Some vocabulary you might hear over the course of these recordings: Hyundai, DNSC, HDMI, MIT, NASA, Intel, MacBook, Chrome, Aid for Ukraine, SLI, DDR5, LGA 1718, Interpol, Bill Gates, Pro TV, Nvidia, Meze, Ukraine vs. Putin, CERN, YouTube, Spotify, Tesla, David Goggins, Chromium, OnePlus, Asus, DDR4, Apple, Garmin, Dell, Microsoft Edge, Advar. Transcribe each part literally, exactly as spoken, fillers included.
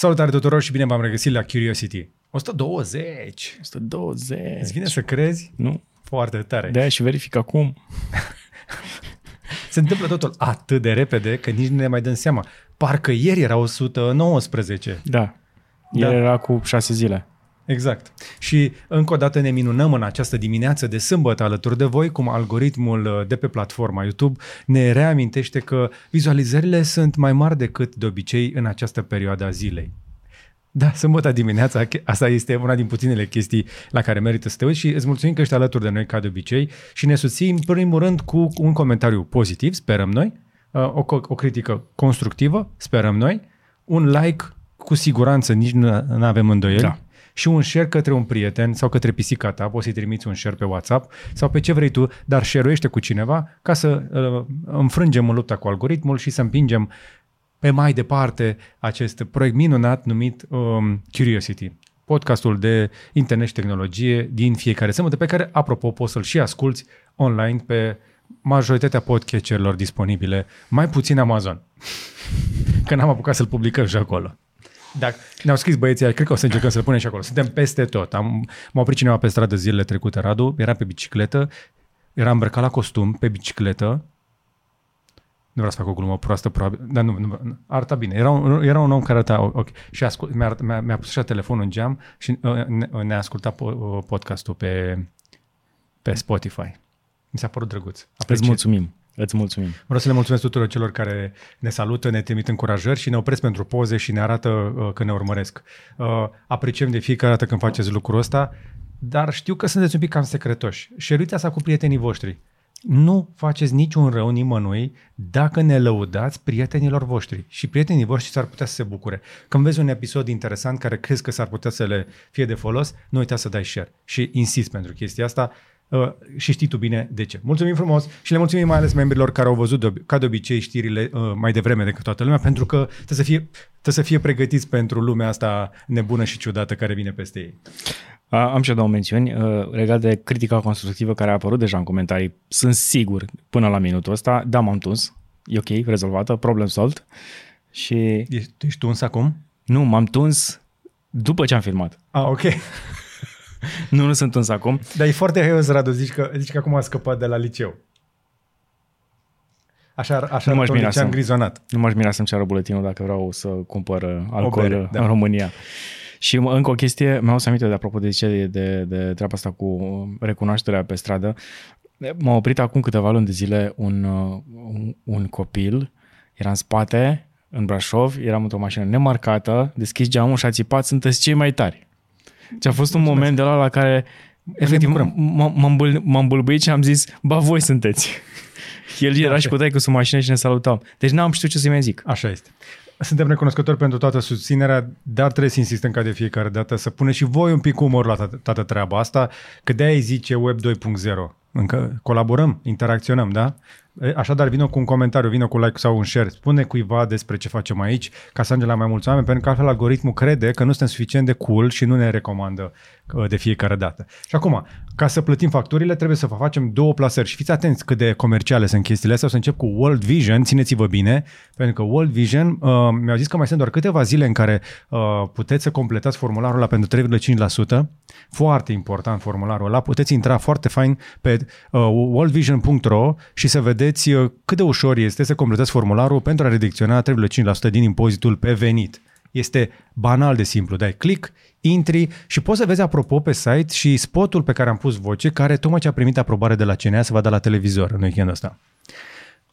Salutare tuturor și bine v-am regăsit la Curiosity. o sută douăzeci! o sută douăzeci! Îți vine să crezi? Nu. Foarte tare. De-aia și verific acum. Se întâmplă totul atât de repede că nici nu ne mai dăm seama. Parcă ieri era o sută nouăsprezece. Da. Ieri da. Era cu șase zile. Exact. Și încă o dată ne minunăm în această dimineață de sâmbătă alături de voi, cum algoritmul de pe platforma YouTube ne reamintește că vizualizările sunt mai mari decât de obicei în această perioadă a zilei. Da, sâmbătă dimineața, asta este una din puținele chestii la care merită să te uiți și îți mulțumim că ești alături de noi ca de obicei și ne susții în primul rând cu un comentariu pozitiv, sperăm noi, o, o critică constructivă, sperăm noi, un like, cu siguranță nici nu avem îndoieli. Da. Și un share către un prieten sau către pisica ta, poți să-i trimiți un share pe WhatsApp sau pe ce vrei tu, dar share-uiește cu cineva ca să înfrângem în lupta cu algoritmul și să împingem pe mai departe acest proiect minunat numit um, Curiosity, podcastul de internet și tehnologie din fiecare sâmbătă, pe care, apropo, poți să-l și asculți online pe majoritatea podcast-urilor disponibile, mai puțin Amazon, că n-am apucat să-l publicăm și acolo. Dacă ne-au scris băieții, cred că o să încercăm să-l punem și acolo. Suntem peste tot. Am, m-a oprit cineva pe stradă zilele trecute, Radu, era pe bicicletă, era îmbrăcat la costum, pe bicicletă. Nu vreau să fac o glumă proastă, probabil, dar nu, nu arăta bine. Era un, era un om care arăta, ok, și ascult, mi-a, mi-a, mi-a pus și telefonul în geam și uh, ne-a ascultat po- podcastul pe, pe Spotify. Mi s-a părut drăguț. Îți mulțumim. Îți mulțumim. Vreau să le mulțumesc tuturor celor care ne salută, ne trimit încurajări și ne opresc pentru poze și ne arată uh, că ne urmăresc. Uh, apreciem de fiecare dată când faceți lucrul ăsta, dar știu că sunteți un pic cam secretoși. Share-uite asta cu prietenii voștri. Nu faceți niciun rău nimănui dacă ne lăudați prietenilor voștri și prietenii voștri s-ar putea să se bucure. Când vezi un episod interesant care crezi că s-ar putea să le fie de folos, nu uita să dai share și insist pentru chestia asta. Uh, și știi tu bine de ce. Mulțumim frumos și le mulțumim mai ales membrilor care au văzut de obi- ca de obicei știrile uh, mai devreme decât toată lumea, pentru că trebuie să fie, trebuie să fie pregătiți pentru lumea asta nebună și ciudată care vine peste ei. A, am și două mențiuni uh, legate de critica constructivă care a apărut deja în comentarii. Sunt sigur până la minutul ăsta, da, m-am tuns, e ok, rezolvată, problem solved. Și... Ești, ești tuns acum? Nu, m-am tuns după ce am filmat. Ah, ok. Nu, nu sunt tuns acum. Dar e foarte haios, Radu, zici că, zici că acum a scăpat de la liceu. Așa, așa tot liceam grizonat. Nu m-aș mira să-mi ceară buletinul dacă vreau să cumpăr alcool bere, în da. România. Și încă o chestie, mi-au să aminte de apropo de, de, de, de treaba asta cu recunoașterea pe stradă. M-a oprit acum câteva luni de zile un, un, un copil, era în spate, în Brașov, eram într-o mașină nemarcată, deschis geamul și a țipat, sunteți cei mai tari. Și a fost un Mulțumesc. moment de la la care efectiv m-am bâlbâit și am zis, ba voi sunteți. El era și cu taică-s în mașină și ne salutau. Deci n-am știut ce să-i mai zic. Așa este. Suntem recunoscători pentru toată susținerea, dar trebuie să insistăm ca de fiecare dată să puneți și voi un pic umor la toată treaba asta, că de-aia îi zice Web doi punct zero. Încă colaborăm, interacționăm, da? Așadar, vină cu un comentariu, vină cu like sau un share. Spune cuiva despre ce facem aici ca să ajungem la mai mulți oameni, pentru că altfel algoritmul crede că nu suntem suficient de cool și nu ne recomandă de fiecare dată. Și acum, ca să plătim facturile, trebuie să facem două plasări. Și fiți atenți cât de comerciale sunt chestiile astea. O să încep cu World Vision, țineți-vă bine, pentru că World Vision uh, mi-au zis că mai sunt doar câteva zile în care uh, puteți să completați formularul ăla pentru trei virgulă cinci la sută. Foarte important formularul ăla. Puteți intra foarte fain pe uh, world vision punct ro și să vedeți cât de ușor este să completați formularul pentru a redicționa trei virgulă cinci la sută din impozitul pe venit. Este banal de simplu. Dai click, intri și poți să vezi apropo pe site și spotul pe care am pus voce, care tocmai ce a primit aprobare de la C N A se va da la televizor în weekendul ăsta.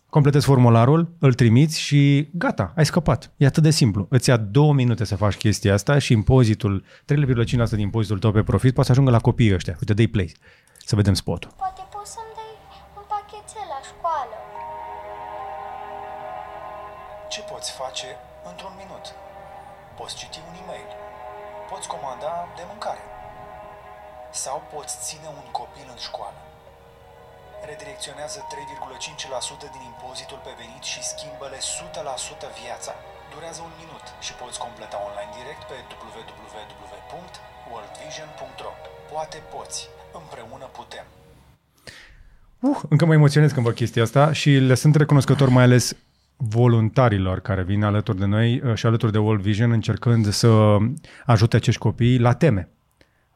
Completezi formularul, îl trimiți și gata, ai scăpat. E atât de simplu. Îți ia două minute să faci chestia asta și impozitul, trei virgulă cinci la sută din impozitul tău pe profit poate să ajungă la copiii ăștia. Uite, dai play să vedem spotul. Poate poți să-mi dai un pachetel la școală. Ce poți face într-un minut? Poți citi un e-mail, poți comanda de mâncare sau poți ține un copil în școală. Redirecționează trei virgulă cinci la sută din impozitul pe venit și schimbă-le o sută la sută viața. Durează un minut și poți completa online direct pe w w w punct world vision punct ro. Poate poți, împreună putem. Uh, încă mă emoționez când văd chestia asta și le sunt recunoscător mai ales voluntarilor care vin alături de noi și alături de World Vision, încercând să ajute acești copii la teme.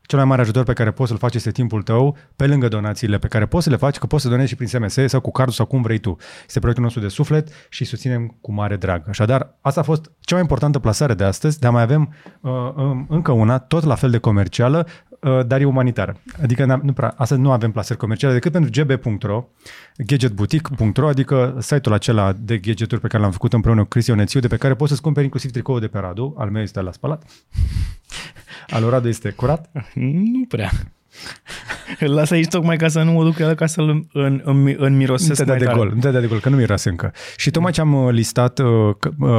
Cel mai mare ajutor pe care poți să-l faci este timpul tău, pe lângă donațiile pe care poți să le faci, că poți să donezi și prin S M S sau cu cardul sau cum vrei tu. Este proiectul nostru de suflet și susținem cu mare drag. Așadar, asta a fost cea mai importantă plasare de astăzi, dar mai avem uh, încă una, tot la fel de comercială, uh, dar e umanitară. Adică nu prea, astăzi nu avem plasări comerciale decât pentru g b punct r o, gadgetboutique punct r o, adică site-ul acela de gadgeturi pe care l-am făcut împreună cu Cristian Nețiu, de pe care poți să-ți cumperi inclusiv tricoul de pe Radu, al meu este la spălat. Al Radu este curat? Nu prea. Îl las aici tocmai ca să nu mă duc la ca să îl în, în, în mirosesc nu te mai de gol, nu te dea de gol, că nu miroase încă. Și tocmai ce am listat uh,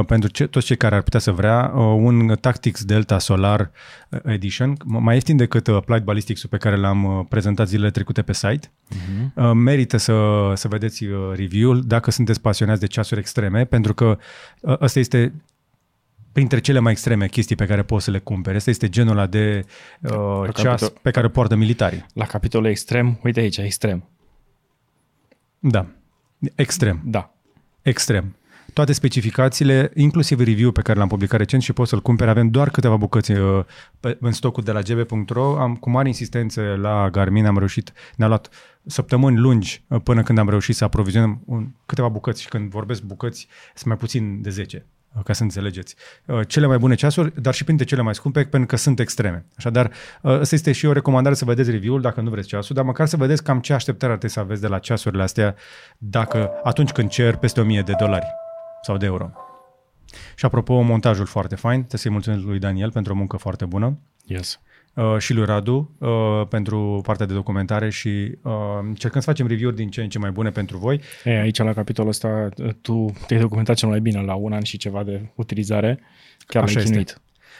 pentru ce, toți cei care ar putea să vrea, uh, un Tactics Delta Solar Edition, mai ieftin decât Applied Ballistics-ul pe care l-am prezentat zilele trecute pe site. Uh-huh. Uh, merită să, să vedeți review-ul dacă sunteți pasionați de ceasuri extreme, pentru că uh, ăsta este... printre cele mai extreme chestii pe care poți să le cumperi. Asta este genul ăla de uh, ceas capitol... pe care poartă militarii. La capitolul extrem, uite aici, extrem. Da, extrem. Da. Extrem. Toate specificațiile, inclusiv review pe care l-am publicat recent și poți să-l cumperi. Avem doar câteva bucăți uh, pe, în stocul de la g b punct r o. Am, cu mare insistență la Garmin am reușit, ne-a luat săptămâni lungi uh, până când am reușit să aprovizionăm un, câteva bucăți și când vorbesc bucăți, sunt mai puțin de zece. Ca să înțelegeți. Cele mai bune ceasuri, dar și printre cele mai scumpe, pentru că sunt extreme. Așadar, asta este și o recomandare să vedeți review-ul dacă nu vreți ceasul, dar măcar să vedeți cam ce așteptare ar trebui să aveți de la ceasurile astea dacă, atunci când cer peste o mie de dolari sau de euro. Și apropo, montajul foarte fain. Trebuie să-i mulțumesc lui Daniel pentru o muncă foarte bună. Yes. Uh, și lui Radu uh, pentru partea de documentare și uh, încercăm să facem review-uri din ce în ce mai bune pentru voi. E, aici la capitolul ăsta tu te-ai documentat cel mai bine la un an și ceva de utilizare. Chiar m-ai chinuit.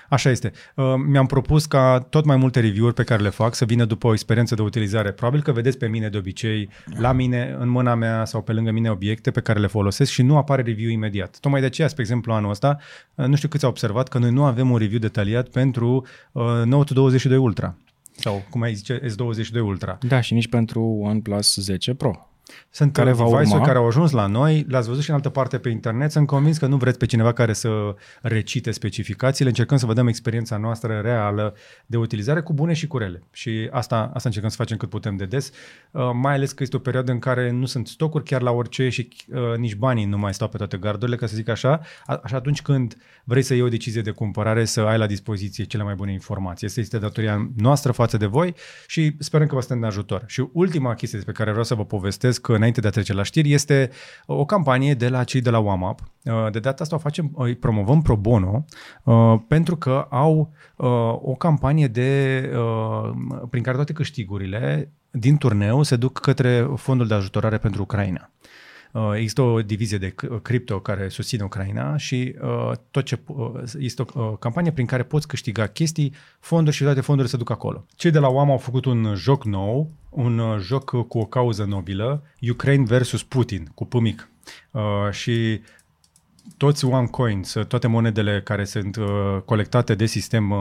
Așa este. Uh, mi-am propus ca tot mai multe review-uri pe care le fac să vină după o experiență de utilizare. Probabil că vedeți pe mine de obicei, la mine, în mâna mea sau pe lângă mine obiecte pe care le folosesc și nu apare review imediat. Tocmai de aceea, spre exemplu, anul ăsta, uh, nu știu câți au observat că noi nu avem un review detaliat pentru uh, Note douăzeci și doi Ultra sau, cum ai zice, S douăzeci și doi Ultra. Da, și nici pentru OnePlus zece Pro. Sunt care device-uri care au ajuns la noi, l-ați văzut și în altă parte pe internet, sunt convins că nu vreți pe cineva care să recite specificațiile, încercăm să vă dăm experiența noastră reală de utilizare cu bune și cu rele și asta, asta încercăm să facem cât putem de des, uh, mai ales că este o perioadă în care nu sunt stocuri chiar la orice și uh, nici banii nu mai stau pe toate gardurile, ca să zic așa, așa atunci când vrei să iei o decizie de cumpărare să ai la dispoziție cele mai bune informații. Asta este datoria noastră față de voi și sperăm că vă stăm de ajutor. Și ultima chestie despre care vreau să vă povestesc că înainte de a trece la știri, este o campanie de la cei de la OneUp. De data asta o facem, îi promovăm pro bono, pentru că au o campanie de, prin care toate câștigurile din turneu se duc către fondul de ajutorare pentru Ucraina. Există o divizie de cripto care susține Ucraina și tot ce este o campanie prin care poți câștiga chestii, fonduri și toate fondurile se duc acolo. Cei de la O A M au făcut un joc nou, un joc cu o cauză nobilă, Ukraine versus Putin, cu P mic. Și toți OneCoins, toate monedele care sunt colectate de sistem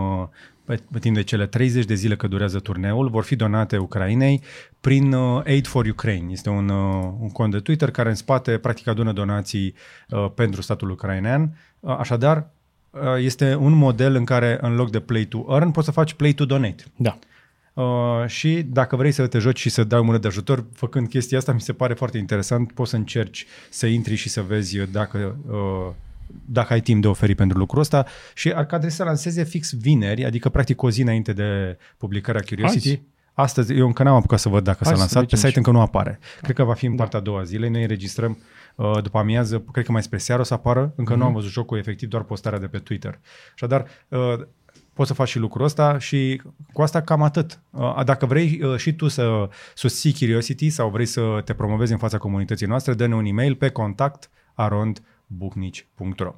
pe timp de cele treizeci de zile cât durează turneul, vor fi donate Ucrainei prin Aid for Ukraine. Este un, un cont de Twitter care în spate practic adună donații uh, pentru statul ucrainean. Așadar, uh, este un model în care în loc de play to earn poți să faci play to donate. Da. Uh, și dacă vrei să te joci și să dai o mână de ajutor, făcând chestia asta mi se pare foarte interesant, poți să încerci să intri și să vezi dacă... Uh, dacă ai timp de oferi pentru lucrul ăsta și ar trebui să lanseze fix vineri, adică practic o zi înainte de publicarea Curiosity. Azi. Astăzi, eu încă n-am apucat să văd dacă Azi s-a lansat, pe site încă nu apare. Cred că va fi în partea da. a doua zilei, noi înregistrăm după amiază, cred că mai spre seară o să apară, încă mm-hmm. nu am văzut jocul efectiv, doar postarea de pe Twitter. Așadar, poți să faci și lucrul ăsta și cu asta cam atât. Dacă vrei și tu să susții Curiosity sau vrei să te promovezi în fața comunității noastre, dă-ne un e-mail pe contact arond bucnici punct r o.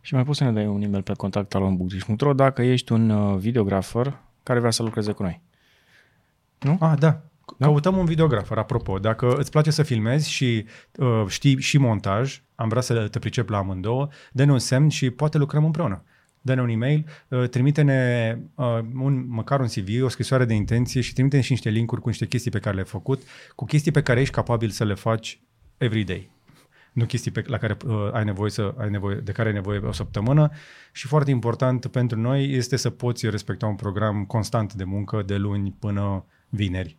Și mai poți să ne dai un e-mail pe contact arond bucnici punct r o dacă ești un videografer care vrea să lucreze cu noi. Nu? Ah, da. da. Căutăm un videografer, apropo. Dacă îți place să filmezi și uh, știi și montaj, am vrea să te pricep la amândouă, dă-ne un semn și poate lucrăm împreună. Dă-ne un e-mail, uh, trimite-ne uh, un, măcar un C V, o scrisoare de intenție și trimite-ne și niște link-uri cu niște chestii pe care le-ai făcut, cu chestii pe care ești capabil să le faci every day. nu chestii pe, la care uh, ai nevoie să ai nevoie de care ai nevoie o săptămână, și foarte important pentru noi este să poți respecta un program constant de muncă de luni până vineri.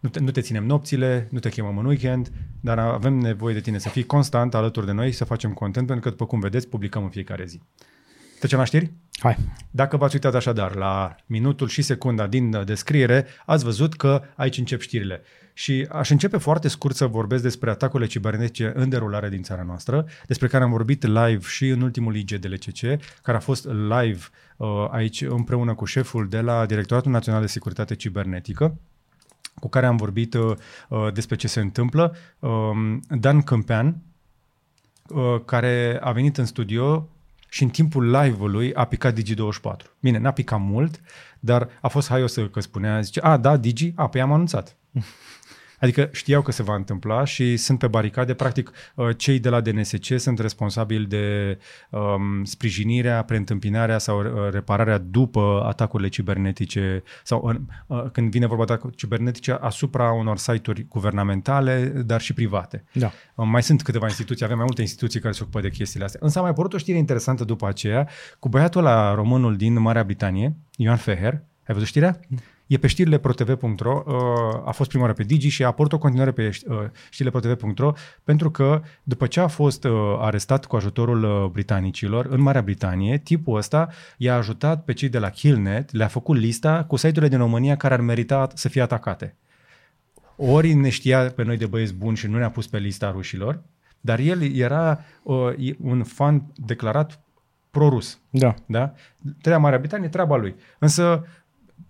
Nu te, nu te ținem nopțile, nu te chemăm în weekend, dar avem nevoie de tine să fii constant alături de noi, să facem content, pentru că, după cum vedeți, publicăm în fiecare zi. Trecem la știri? Hai! Dacă v-ați uitat așadar la minutul și secunda din descriere, ați văzut că aici încep știrile. Și aș începe foarte scurt să vorbesc despre atacurile cibernetice în derulare din țara noastră, despre care am vorbit live și în ultimul I G D L C C, care a fost live uh, aici împreună cu șeful de la Directoratul Național de Securitate Cibernetică, cu care am vorbit uh, despre ce se întâmplă. Uh, Dan Câmpean, uh, care a venit în studio și în timpul live-ului a picat Digi douăzeci și patru. Bine, n-a picat mult, dar a fost haios că spunea, zice, a, da, Digi, a, păi am anunțat. Adică știau că se va întâmpla și sunt pe baricade. Practic, cei de la D N S C sunt responsabili de um, sprijinirea, preîntâmpinarea sau repararea după atacurile cibernetice sau în, uh, când vine vorba de atacuri cibernetice asupra unor site-uri guvernamentale, dar și private. Da. Um, mai sunt câteva instituții, avem mai multe instituții care se ocupă de chestiile astea. Însă a mai apărut o știre interesantă după aceea cu băiatul ăla românul din Marea Britanie, Ioan Feher. Ai văzut știrea? E pe știrile pro t v punct r o, a fost prima oară pe Digi și a apărut o continuare pe știrile pro t v punct r o, pentru că după ce a fost arestat cu ajutorul britanicilor în Marea Britanie, tipul ăsta i-a ajutat pe cei de la Killnet, le-a făcut lista cu site-urile din România care ar merita să fie atacate. Ori ne știa pe noi de băieți buni și nu ne-a pus pe lista rușilor, dar el era un fan declarat pro-rus. Da. Da? Treaba Marea Britanie, treaba lui. Însă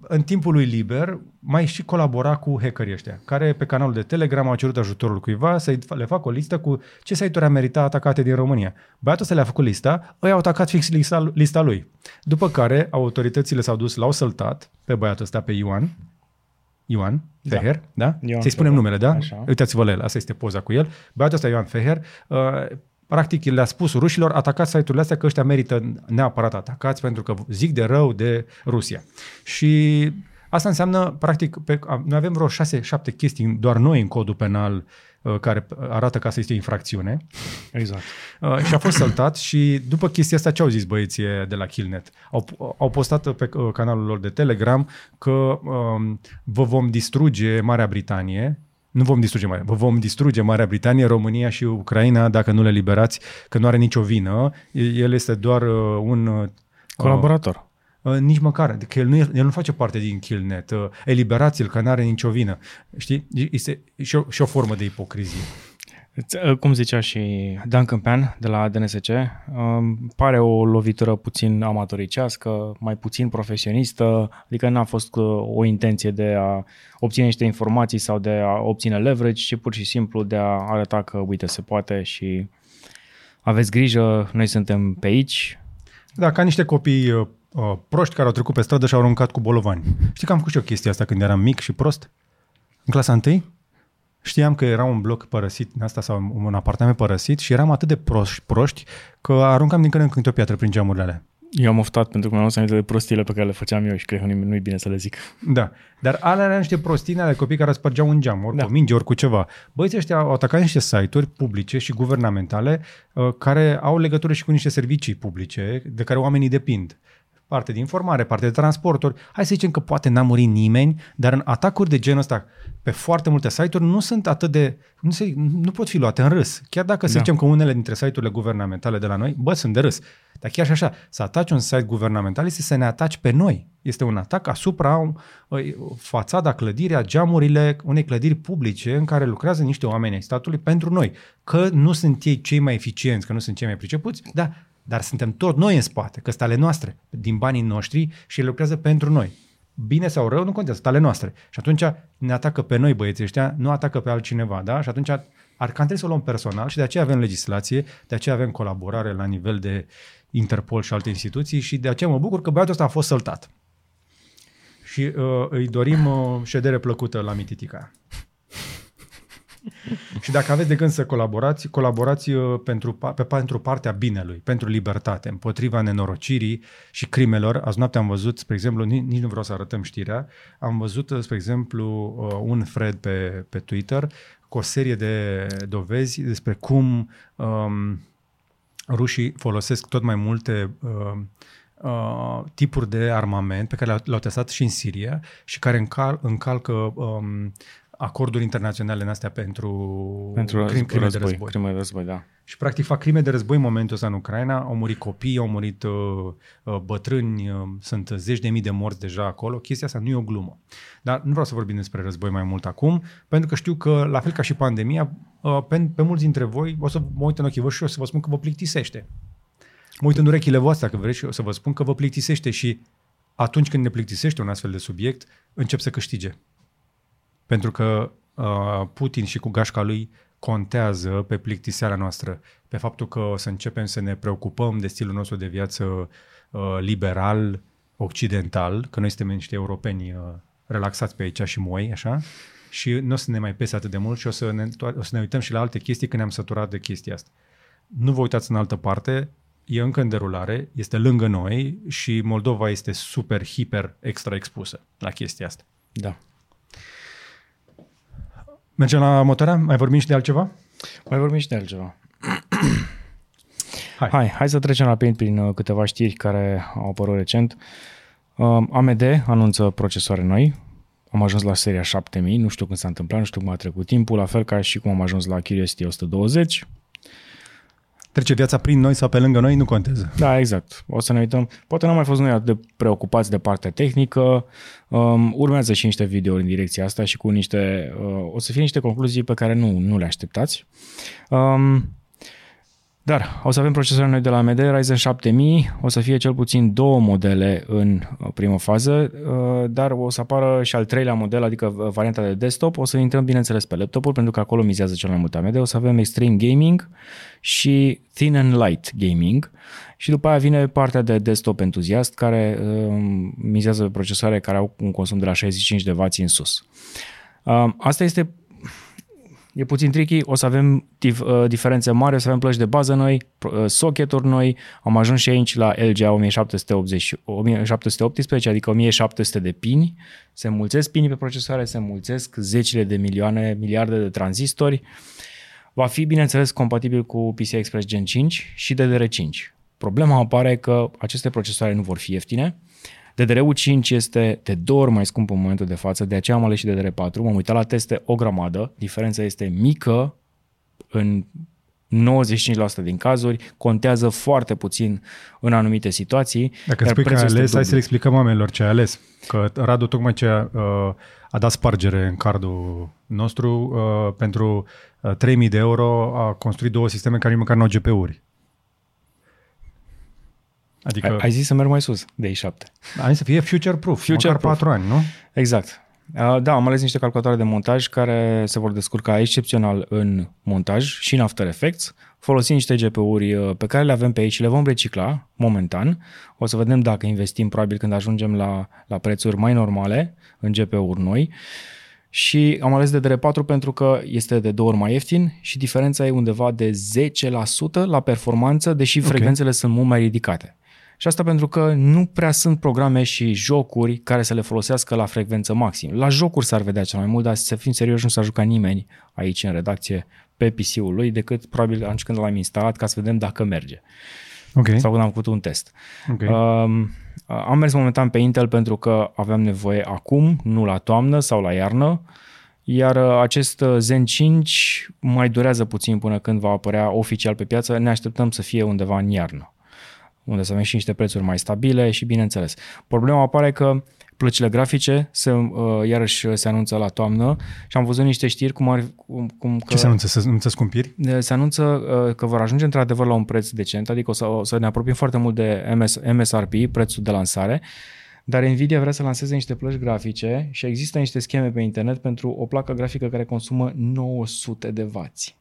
în timpul lui liber mai și colabora cu hackerii ăștia, care pe canalul de Telegram au cerut ajutorul cuiva să le facă o listă cu ce site-uri a meritat atacate din România. Băiatul să le-a făcut lista, ei au atacat fix lista, lista lui. După care autoritățile s-au dus, l-au săltat pe băiatul ăsta, pe Ioan, Ioan Feher, da? Da? Ioan, să-i spunem Feher. Numele, da? Așa. Uitați-vă la el, asta este poza cu el. Băiatul ăsta, Ioan Feher, uh, practic le-a spus rușilor, atacați site-urile astea că ăștia merită neapărat atacați pentru că zic de rău de Rusia. Și asta înseamnă, practic, pe, noi avem vreo șase șapte chestii doar noi în codul penal care arată că asta este infracțiune. Exact. Și a fost săltat și după chestia asta ce au zis băieții de la Killnet? Au, au postat pe canalul lor de Telegram că um, vă vom distruge Marea Britanie. Nu vom distruge Marea, vă vom distruge Marea Britanie, România și Ucraina dacă nu le liberați, că nu are nicio vină. El este doar uh, un... Uh, Colaborator. Uh, nici măcar, că el nu, el nu face parte din Killnet. Uh, eliberați-l, că nu are nicio vină. Știi? Este și o, și o formă de ipocrizie. Cum zicea și Dan Câmpean de la D N S C, pare o lovitură puțin amatoricească, mai puțin profesionistă, adică n-a fost o intenție de a obține niște informații sau de a obține leverage, ci pur și simplu de a arăta că uite se poate și aveți grijă, noi suntem pe aici. Da, ca niște copii uh, proști care au trecut pe stradă și au aruncat cu bolovani. Știi că am făcut și eu chestia asta când eram mic și prost? În clasa întâi? Știam că era un bloc părăsit în asta sau un apartament părăsit și eram atât de proști, proști că aruncam din când în când o piatră prin geamurile alea. Eu am oftat pentru că mi-am luat aminte de prostiile pe care le făceam eu și cred că nu-i bine să le zic. Da, dar alea erau niște prostine ale copii care spărgeau un geam, ori da. Cu minge, ori cu ceva. Băieții ăștia au atacat niște site-uri publice și guvernamentale care au legătură și cu niște servicii publice de care oamenii depind. Parte de informare, parte de transporturi. Hai să zicem că poate n-a murit nimeni, dar în atacuri de genul ăsta pe foarte multe site-uri nu sunt atât de... Nu, se, nu pot fi luate în râs. Chiar dacă da. Să zicem că unele dintre site-urile guvernamentale de la noi, bă, sunt de râs. Dar chiar și așa, să ataci un site guvernamental este să ne ataci pe noi. Este un atac asupra fațada, clădirea, geamurile unei clădiri publice în care lucrează niște oameni ai statului pentru noi. Că nu sunt ei cei mai eficienți, că nu sunt cei mai pricepuți, dar... Dar suntem tot noi în spate, că sunt ale noastre, din banii noștri și ele lucrează pentru noi. Bine sau rău, nu contează, sunt ale noastre. Și atunci ne atacă pe noi băieții ăștia, nu atacă pe altcineva, da? Și atunci ar cam trebui să o luăm personal și de aceea avem legislație, de aceea avem colaborare la nivel de Interpol și alte instituții și de aceea mă bucur că băiatul ăsta a fost săltat. Și uh, îi dorim uh, ședere plăcută la mititica. Și dacă aveți de gând să colaborați, colaborați pentru, pe, pentru partea binelui, pentru libertate, împotriva nenorocirii și crimelor. Azi noapte am văzut, spre exemplu, nici, nici nu vreau să arătăm știrea, am văzut, spre exemplu, un thread pe, pe Twitter cu o serie de dovezi despre cum um, rușii folosesc tot mai multe uh, uh, tipuri de armament pe care le-au, le-au testat și în Siria și care încal, încalcă um, acorduri internaționale în astea pentru, pentru crime, crime război, de război. Crime de război, da. Și practic fac crime de război în momentul ăsta în Ucraina, au murit copii, au murit uh, bătrâni, uh, sunt zeci de mii de morți deja acolo, chestia asta nu e o glumă. Dar nu vreau să vorbim despre război mai mult acum, pentru că știu că, la fel ca și pandemia, uh, pe, pe mulți dintre voi, o să mă uit în ochii vă și o să vă spun că vă plictisește. Mă uit în urechile voastre, dacă vreți, și o să vă spun că vă plictisește și atunci când ne plictisește un astfel de subiect, încep să câștige. Pentru că uh, Putin și cu gașca lui contează pe plictiseala noastră, pe faptul că o să începem să ne preocupăm de stilul nostru de viață uh, liberal, occidental, că noi suntem niște europeni uh, relaxați pe aici și moi, așa, și nu o să ne mai pese atât de mult și o să, ne, o să ne uităm și la alte chestii când ne-am săturat de chestia asta. Nu vă uitați în altă parte, e încă în derulare, este lângă noi și Moldova este super, hiper, extra expusă la chestia asta. Da. Mergem la motoarea? Mai vorbim și de altceva? Mai vorbim și de altceva. Hai. Hai, hai să trecem rapid prin câteva știri care au apărut recent. A M D anunță procesoare noi. Am ajuns la seria șapte mii, nu știu când s-a întâmplat, nu știu cum a trecut timpul, la fel ca și cum am ajuns la Curiosity o sută douăzeci. Trece viața prin noi sau pe lângă noi, nu contează. Da, exact. O să ne uităm. Poate n-am mai fost noi atât de preocupați de partea tehnică. Um, urmează și niște videouri în direcția asta și cu niște... Uh, o să fie niște concluzii pe care nu, nu le așteptați. Um, dar o să avem procesoare noi de la A M D, Ryzen șapte mii. O să fie cel puțin două modele în primă fază, uh, dar o să apară și al treilea model, adică varianta de desktop. O să intrăm, bineînțeles, pe laptopul, pentru că acolo mizează cel mai mult A M D. O să avem Extreme Gaming și Thin and Light Gaming și după aia vine partea de desktop entuziast care uh, mizează procesoare care au un consum de la șaizeci și cinci de wați în sus. Uh, asta este, e puțin tricky, o să avem dif- uh, diferențe mari, o să avem plăci de bază noi, uh, socket-uri noi, am ajuns și aici la L G A o mie șapte sute optsprezece, adică o mie șapte sute de pini, se mulțesc pinii pe procesoare, se mulțesc zecile de milioane, miliarde de tranzistori. Va fi, bineînțeles, compatibil cu P C I Express Gen cinci și D D R cinci. Problema apare că aceste procesoare nu vor fi ieftine. D D R cinci este de două ori mai scump în momentul de față, de aceea am ales și D D R patru. M-am uitat la teste o grămadă, diferența este mică în nouăzeci și cinci la sută din cazuri, contează foarte puțin în anumite situații. Dacă spui că ai ales, hai să le explicăm oamenilor ce ai ales. Că Radu tocmai ce a, a dat spargere în cardul nostru, a, pentru trei mii de euro a construit două sisteme care nici măcar nu au G P U-uri. Adică ai, ai zis să merg mai sus de i șapte. Ai zis să fie future proof, future măcar proof. patru ani, nu? Exact. Da, am ales niște calculatoare de montaj care se vor descurca excepțional în montaj și în After Effects, folosind niște G P U-uri pe care le avem pe aici și le vom recicla momentan. O să vedem dacă investim, probabil când ajungem la, la prețuri mai normale în G P U-uri noi. Și am ales D D R patru pentru că este de două ori mai ieftin și diferența e undeva de zece la sută la performanță, deși okay, frecvențele sunt mult mai ridicate. Și asta pentru că nu prea sunt programe și jocuri care să le folosească la frecvență maxim. La jocuri s-ar vedea cel mai mult, dar să fim serioși, nu s-a jucat nimeni aici în redacție pe P C-ul lui, decât probabil atunci când l-am instalat ca să vedem dacă merge. Okay. Sau când am făcut un test. Okay. Um, am mers momentan pe Intel pentru că aveam nevoie acum, nu la toamnă sau la iarnă, iar acest Zen cinci mai durează puțin până când va apărea oficial pe piață. Ne așteptăm să fie undeva în iarnă, unde să avem și niște prețuri mai stabile și, bineînțeles, problema apare că plăcile grafice se, uh, iarăși se anunță la toamnă și am văzut niște știri cum ar... Cum, cum că, ce se anunță? Se anunță scumpiri? Se anunță uh, că vor ajunge într-adevăr la un preț decent, adică o să, o să ne apropiem foarte mult de M S, M S R P, prețul de lansare, dar Nvidia vrea să lanseze niște plăci grafice și există niște scheme pe internet pentru o placă grafică care consumă nouă sute de wați.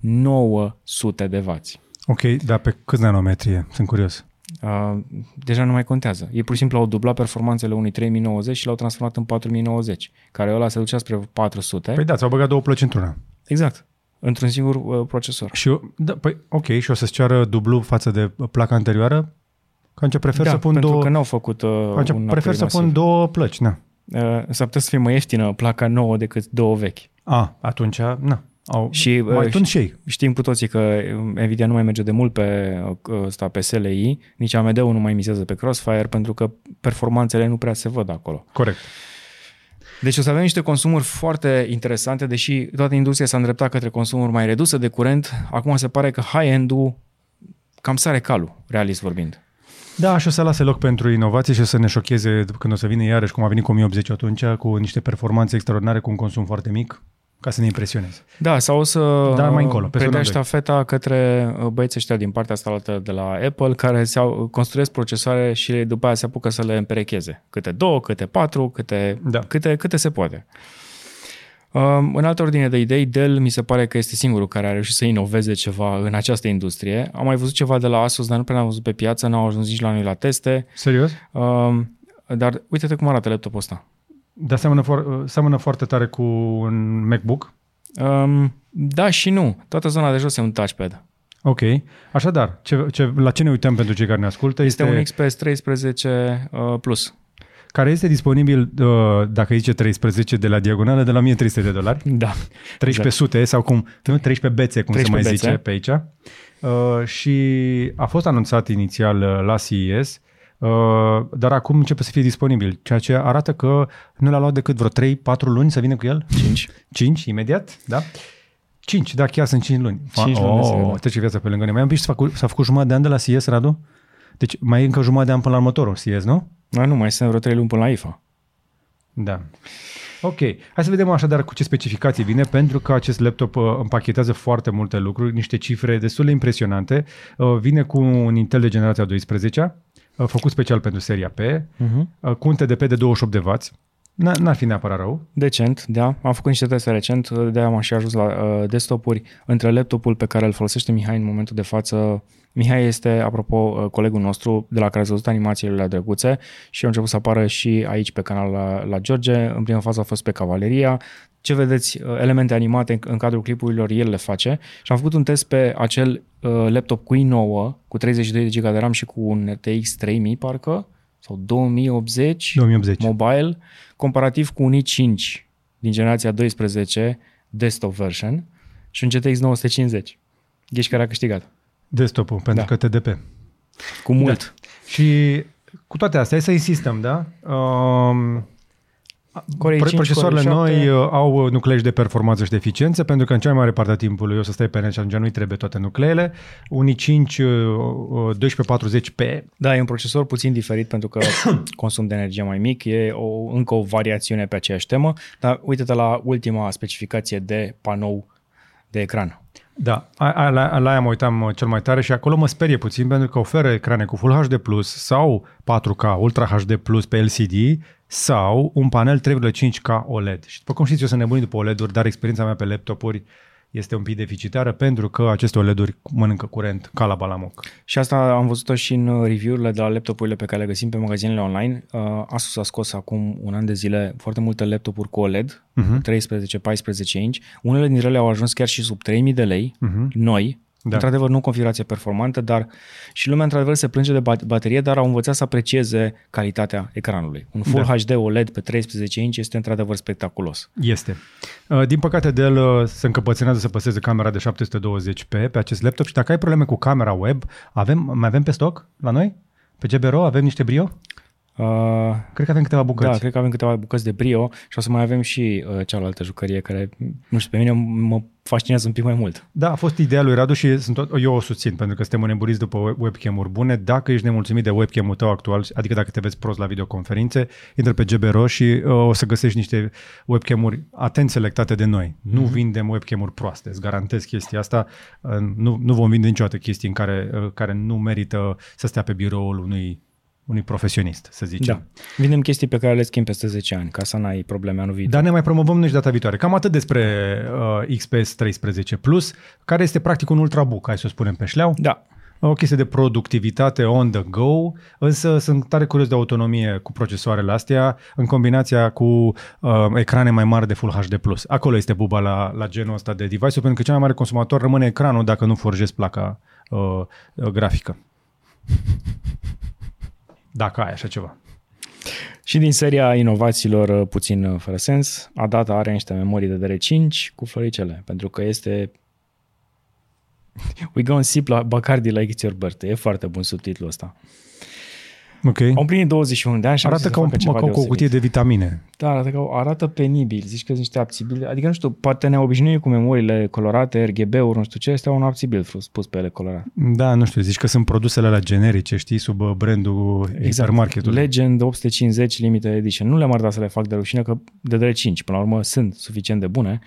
nouă sute de wați. Ok, dar pe câți nanometri? Sunt curios. Uh, deja nu mai contează. Ei pur și simplu au dublat performanțele unui trei mii nouăzeci și l-au transformat în patru mii nouăzeci, care ăla se ducea spre patru sute. Păi da, ți-au băgat două plăci într-una. Exact. Într-un singur uh, procesor. Și, da, păi, ok, și o să-ți ceară dublu față de placa anterioară? Că încă prefer da, să pun două... Da, pentru că n-au făcut uh, un... Prefer să masiv. Pun două plăci, na. s-ar putea să fie mai ieftină placa nouă decât două vechi. A, atunci, na. Au, și, mai tund și ei. Știm cu toții că Nvidia nu mai merge de mult pe, ăsta, pe S L I, nici A M D-ul nu mai mizează pe Crossfire pentru că performanțele nu prea se văd acolo. Corect. Deci o să avem niște consumuri foarte interesante, deși toată industria s-a îndreptat către consumuri mai reduse de curent, acum se pare că high-end-ul cam sare calul, realist vorbind. Da, și o să lase loc pentru inovații și o să ne șocheze când o să vină iarăși, cum a venit cu o mie optzeci atunci, cu niște performanțe extraordinare, cu un consum foarte mic, ca să ne impresioneze. Da, sau o să Dar mai încolo, predea ștafeta către băieții ăștia din partea asta de la Apple, care se au, construiesc procesoare și după aia se apucă să le împerecheze. Câte două, câte patru, câte, da. câte, câte se poate. În altă ordine de idei, Dell mi se pare că este singurul care a reușit să inoveze ceva în această industrie. Am mai văzut ceva de la Asus, dar nu prea l-am văzut pe piață, n-au ajuns nici la noi la teste. Serios? Dar uite-te cum arată laptopul ăsta. Dar seamănă, for- seamănă foarte tare cu un MacBook? Um, da și nu. Toată zona de jos e un touchpad. Ok. Așadar, ce, ce, la ce ne uităm pentru cei care ne ascultă? Este, este un X P S treisprezece uh, Plus. Care este disponibil, uh, dacă zice treisprezece, de la diagonală, de la o mie trei sute de dolari. Da. treisprezece sute exact. Sau cum, treisprezece bețe, cum treisprezece se mai bețe. Zice pe aici. Uh, și a fost anunțat inițial la C E S. Uh, dar acum începe să fie disponibil, ceea ce arată că nu l-a luat decât vreo trei patru luni să vină cu el. cinci. cinci, imediat, da? cinci, da, chiar sunt cinci luni. cinci oh, luni. Trece viața pe lângă noi. Mai am văzut că s-a făcut jumătate de an de la C E S, Radu? Deci mai e încă jumătate de an până la următorul C E S, nu? Da, nu, mai sunt vreo trei luni până la I F A. Da. Ok, hai să vedem așadar cu ce specificații vine, pentru că acest laptop împachetează foarte multe lucruri, niște cifre destul de impresionante. Uh, vine cu un Intel de generația a douăsprezecea, făcut special pentru seria P, uh-huh. cu un T D P de douăzeci și opt de wați. N-ar fi neapărat rău. Decent, da. Am făcut niște teste recent, de-aia am și ajuns la uh, desktopuri. Între laptopul pe care îl folosește Mihai în momentul de față, Mihai este, apropo, colegul nostru de la care ați văzut animațiile la drăguțe și au început să apară și aici pe canal la, la George. În prima fază a fost pe Cavaleria. Ce vedeți, elemente animate în cadrul clipurilor, el le face. Și am făcut un test pe acel uh, laptop cu i nouă, cu treizeci și doi de gigabyte de RAM și cu un R T X trei mii, parcă, sau două mii optzeci, două mii optzeci mobile, comparativ cu un i cinci din generația doisprezece desktop version și un G T X nouă sute cincizeci. Ghiși care a câștigat. Desktop-ul, pentru da. Că T D P. Cu mult. Da. Și cu toate astea, hai să insistăm, da? Um... cinci, procesoarele noi au nuclei de performanță și de eficiență, pentru că în cea mai mare parte a timpului o să stai pe net și atunci nu-i trebuie toate nucleele. Un i cinci doisprezece patruzeci P. Da, e un procesor puțin diferit pentru că consum de energie mai mic, e o, încă o variațiune pe aceeași temă, dar uite-te la ultima specificație de panou de ecran. Da, a, la, la aia mă uitam cel mai tare și acolo mă sperie puțin pentru că oferă ecrane cu Full H D plus sau patru K Ultra H D plus pe L C D sau un panel trei virgulă cinci K O L E D. Și după cum știți, eu sunt nebunit după O L E D-uri, dar experiența mea pe laptopuri este un pic deficitară pentru că aceste O L E D-uri mănâncă curent ca la balamoc. Și asta am văzut-o și în review-urile de la laptopurile pe care le găsim pe magazinele online. Asus a scos acum un an de zile foarte multe laptopuri cu O L E D, uh-huh. treisprezece paisprezece inch. Unele dintre ele au ajuns chiar și sub trei mii de lei, uh-huh. noi. Da. Într-adevăr, nu configurație performantă, dar și lumea într-adevăr se plânge de baterie, dar au învățat să aprecieze calitatea ecranului. Un Full da. H D O L E D pe treisprezece inch este într-adevăr spectaculos. Este. Din păcate, Dell se încăpățânează să păseze camera de șapte sute douăzeci P pe acest laptop și dacă ai probleme cu camera web, avem, mai avem pe stoc la noi? Pe G B punct R O avem niște brio? Uh, cred că avem câteva bucăți. Da, cred că avem câteva bucăți de brio și o să mai avem și uh, cealaltă jucărie care, nu știu, pe mine mă fascinează un pic mai mult. Da, a fost ideea lui Radu și sunt tot, eu o susțin pentru că suntem înnebuniți după webcam-uri bune. Dacă ești nemulțumit de webcam-ul tău actual, adică dacă te vezi prost la videoconferințe, intră pe G B punct R O și uh, o să găsești niște webcam-uri atent selectate de noi. Mm-hmm. Nu vindem webcam-uri proaste, îți garantez chestia asta. Uh, nu, nu vom vinde niciodată chestii în care, uh, care nu merită să stea pe biroul unui unui profesionist, să zicem. Da. Vindem chestii pe care le schimb peste zece ani, ca să n-ai probleme anul viitor. Dar ne mai promovăm noi și data viitoare. Cam atât despre uh, X P S treisprezece Plus, care este practic un ultrabook, hai să o spunem pe șleau. Da. O chestie de productivitate on the go, însă sunt tare curios de autonomie cu procesoarele astea, în combinația cu uh, ecrane mai mari de Full H D plus. Acolo este buba la, la genul ăsta de device, pentru că cel mai mare consumator rămâne ecranul dacă nu forjezi placa uh, grafică. Dacă ai așa ceva. Și din seria inovațiilor puțin fără sens, Adata are niște memorii de D D R cinci cu floricele, pentru că este We go and sip la Bacardi like it's your birthday. E foarte bun subtitlul ăsta. Ok. Am primit douăzeci și unu de ani și arată ca un cu o cutie de vitamine. Da, arată ca arată penibil, zici că sunt niște abțibili. Adică nu știu, poate ne obișnuim cu memoriile colorate, R G B-uri, nu știu ce, este un abțibil pus pe ele colorat. Da, nu știu, zici că sunt produsele alea generice, știi, sub brandul hipermarketului. Exact. Legend opt sute cincizeci Limited Edition. Nu le-am arătat să le fac de rușine că D D R cinci, până la urmă, sunt suficient de bune.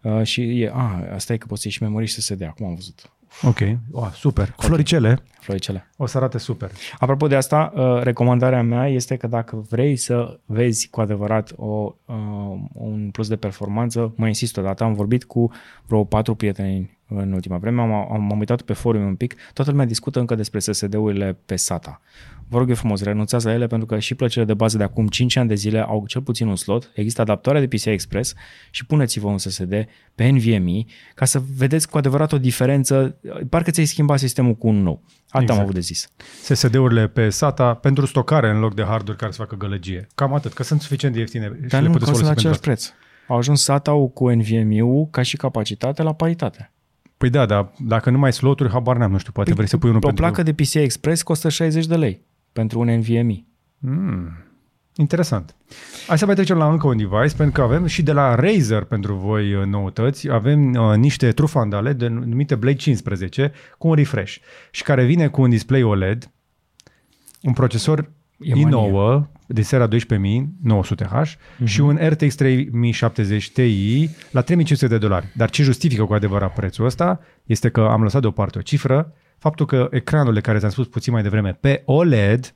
Uh, și e, a, asta e că poți ieși memorii și să se dea, cum am văzut. Ok, oh, super. Floricele. Floricele. O să arate super. Apropo de asta, uh, recomandarea mea este că dacă vrei să vezi cu adevărat o, uh, un plus de performanță, mai insist o dată, am vorbit cu vreo patru prieteni în ultima vreme, am, am, am uitat pe forum un pic, toată lumea discută încă despre S S D-urile pe SATA. Vă rog eu frumos, renunțați la ele pentru că și plăcile de bază de acum cinci ani de zile au cel puțin un slot, există adaptoare de P C I Express și puneți-vă un S S D pe NVMe ca să vedeți cu adevărat o diferență, parcă ți-ai schimbat sistemul cu un nou. Asta exact. Am avut de zis. S S D-urile pe SATA pentru stocare în loc de harduri care să facă gălăgie. Cam atât, că sunt suficient de ieftine și dar le puteți folosi pentru același preț. Au ajuns SATA-ul cu NVMe-ul ca și capacitate la paritate. Păi da, dar dacă nu mai ai sloturi, habar n-am, nu știu, poate păi, vrei să pui unul pe pentru... O placă de P C I Express costă șaizeci de lei pentru un NVMe. Mm, interesant. Hai să mai trecem la încă un device, pentru că avem și de la Razer pentru voi noutăți, avem uh, niște trufandale denumite Blade cincisprezece cu un refresh și care vine cu un display O L E D, un procesor i nouă de seria doisprezece mii nouă sute H uh-huh. și un R T X trei mii șaptezeci Ti la trei mii cinci sute de dolari. Dar ce justifică cu adevărat prețul ăsta este că am lăsat deoparte o cifră, faptul că ecranul de care ți-am spus puțin mai devreme pe O L E D,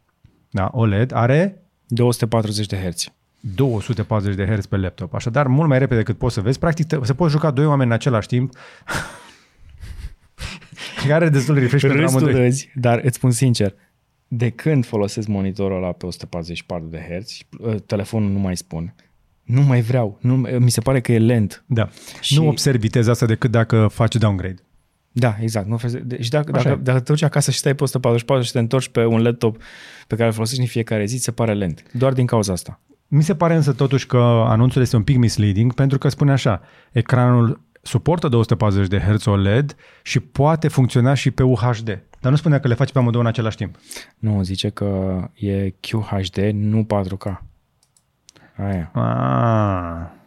da, O L E D are două sute patruzeci de herți. două sute patruzeci de herți pe laptop, așadar mult mai repede decât poți să vezi, practic te, se poți juca doi oameni în același timp. Care destul de refresh pentru amândoi. Dar îți spun sincer, de când folosesc monitorul ăla pe o sută patruzeci și patru de herți, telefonul nu mai spun, nu mai vreau, nu, mi se pare că e lent. Da. Și... Nu observi viteza asta decât dacă faci downgrade. Da, exact. Nu deci dacă, dacă, dacă te duci acasă și stai pe o sută patruzeci și patru și te întorci pe un laptop pe care îl folosești în fiecare zi, se pare lent. Doar din cauza asta. Mi se pare însă totuși că anunțul este un pic misleading pentru că spune așa, ecranul suportă două sute patruzeci de herți O L E D și poate funcționa și pe U H D. Dar nu spunea că le faci pe amândouă în același timp. Nu, zice că e Q H D, nu patru K. Aia. Ah.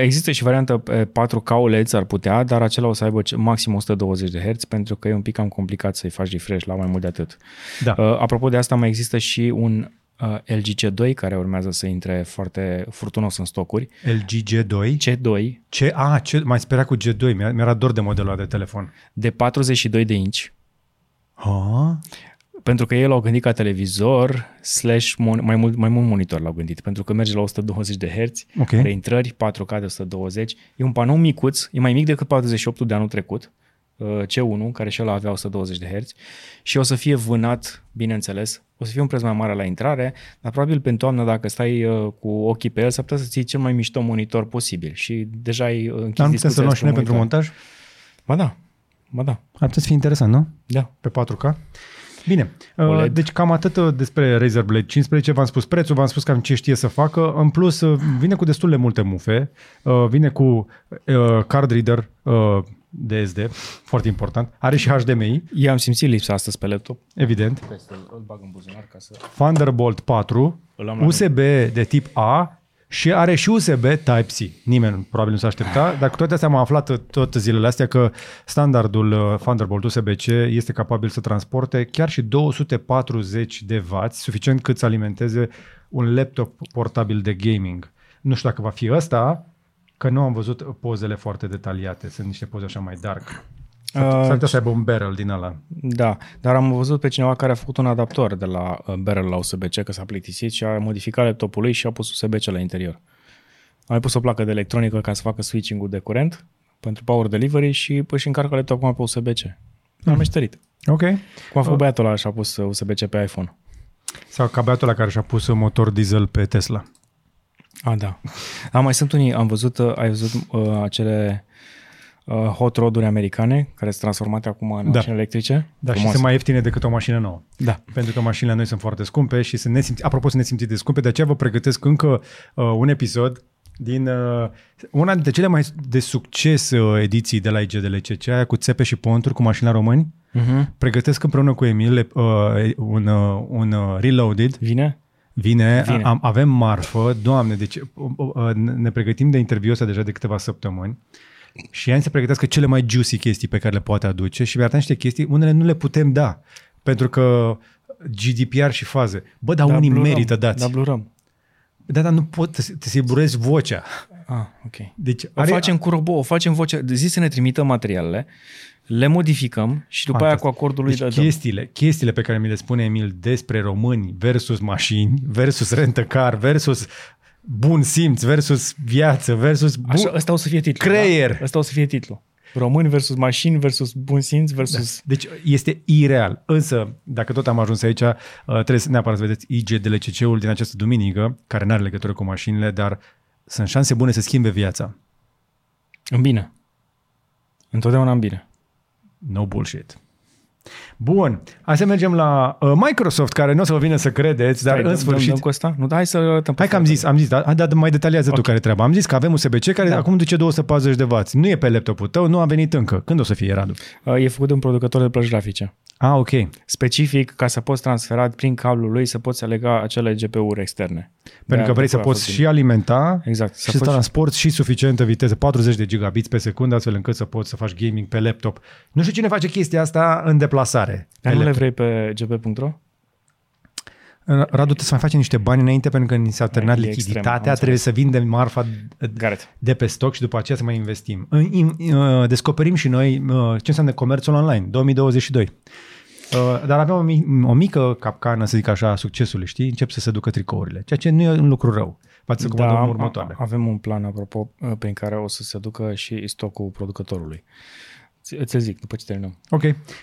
Există și varianta patru K O L E D, ar putea, dar acela o să aibă maxim o sută douăzeci de herți pentru că e un pic cam complicat să-i faci refresh la mai mult de atât. Da. Apropo de asta, mai există și un L G G doi care urmează să intre foarte furtunos în stocuri. L G G doi? C doi. Ce? Ah, ce? Mai spera cu G doi, mi-era, mi-era dor de modelul ăla de telefon. De patruzeci și doi de inci. Ha? Pentru că ei l-au gândit ca televizor slash mon- mai, mult, mai mult monitor l-au gândit, pentru că merge la o sută douăzeci de herți, okay. Reintrări, patru K de o sută douăzeci, e un panou micuț, e mai mic decât patruzeci și opt de anul trecut, C unu, care și ăla avea o sută douăzeci de herți și o să fie vânat, bineînțeles, o să fie un preț mai mare la intrare, dar probabil pe toamnă, dacă stai cu ochii pe el, s-ar putea să ții cel mai mișto monitor posibil și deja ai închis discuția. Dar nu putem să luăm și noi pentru montaj? Ba da. Ba da. Ar putea să fie interesant, nu? Da. Pe patru K. Bine. O L E D. Deci cam atât despre Razer Blade cincisprezece. V-am spus prețul, v-am spus cam ce știe să facă. În plus, vine cu destul de multe mufe. Vine cu card reader de S D. Foarte important. Are și H D M I. Eu am simțit lipsa astăzi pe laptop. Evident. Peste, îl bag în buzunar ca să... Thunderbolt patru, U S B de tip A și are și U S B Type-C. Nimeni probabil nu s-a aștepta, dar cu toate astea am aflat tot zilele astea că standardul Thunderbolt U S B-C este capabil să transporte chiar și două sute patruzeci de wați, suficient cât să alimenteze un laptop portabil de gaming. Nu știu dacă va fi ăsta, că nu am văzut pozele foarte detaliate, sunt niște poze așa mai dark. S-ar putea să aibă un barrel din ăla. Da, dar am văzut pe cineva care a făcut un adaptor de la barrel la U S B-C, că s-a plictisit și a modificat laptopul lui și a pus U S B-C la interior. A mai pus o placă de electronică ca să facă switching-ul de curent pentru power delivery și își încarcă laptopul acum pe U S B-C. Am mm. meșterit. Ok. Cum a făcut băiatul ăla și a pus U S B-C pe iPhone. Sau ca băiatul ăla care și-a pus motor diesel pe Tesla. Ah, da. Am mai sunt unii, am văzut, ai văzut uh, acele... uh, hot rod-uri americane, care sunt transformate acum în da. mașini electrice. Da, frumos. Și sunt mai ieftine decât o mașină nouă. Da. Pentru că mașinile noi sunt foarte scumpe și sunt nesimți, apropo, sunt nesimțite de scumpe, de aceea vă pregătesc încă uh, un episod din uh, una dintre cele mai de succes uh, ediții de la I G D L C, aia cu țepe și ponturi, cu mașina români. Uh-huh. Pregătesc împreună cu Emil uh, un, uh, un uh, Reloaded. Vine? Vine, Vine. Am, avem marfă, Doamne, deci uh, uh, ne pregătim de interviul ăsta deja de câteva săptămâni și ea se pregătească cele mai juicy chestii pe care le poate aduce și mi-arată niște chestii, unele nu le putem da, pentru că G D P R și faze. Bă, dar da, unii merită dați. Da, blurăm. Da, dar nu pot, te să-i burezi vocea. Ah, ok. Deci, o are... facem cu robot, o facem vocea. Zi să ne trimită materialele, le modificăm și după Fantastic. aia cu acordul lui... Deci de chestiile, chestiile pe care mi le spune Emil despre români versus mașini, versus rent-a-car, versus bun simț, versus viață, versus... Bun... Așa, ăsta o să fie titlul. Creier. Da? Ăsta o să fie titlul. Români versus mașini versus bun simț versus... Da. Deci este ireal. Însă, dacă tot am ajuns aici, trebuie să neapărat să vedeți I G D L C C-ul din această duminică, care n-are legătură cu mașinile, dar sunt șanse bune să schimbe viața. În bine. Întotdeauna în bine. No bullshit. Bun. Hai să mergem la uh, Microsoft, care nu o să vă vină să credeți, dar Stai, în sfârșit... Dăm, dăm Costa? Nu, hai să... Hai că fără. am zis, am zis, dar da, mai detaliază okay. tu care treaba. Am zis că avem U S B C care da. acum duce două sute patruzeci de wați. Nu e pe laptopul tău, nu a venit încă. Când o să fie, Radu? Uh, e făcut de un producător de plăci grafice. Ah, ok. Specific, ca să poți transfera prin cablul lui, să poți alega acele G P U-uri externe. Pentru că vrei să poți și alimenta exact, și să transporti și suficientă viteză, patruzeci de gigabits pe secundă, astfel încât să poți să faci gaming pe laptop. Nu știu cine face chestia asta în deplasare. Dar nu le vrei pe g b punct r o? Radu, trebuie să mai facem niște bani înainte, pentru că ni s-a terminat lichiditatea, extrem, trebuie să vindem marfa Garret. de pe stoc și după aceea să mai investim. Descoperim și noi ce înseamnă comerțul online, două mii douăzeci și doi. Dar aveam o mică capcană, să zic așa, a succesului, știi? Încep să se ducă tricourile, ceea ce nu e un lucru rău. Poate da, să următoare. Avem un plan, apropo, prin care o să se ducă și stocul producătorului. Ți-l zic, după ce terminăm. Ok,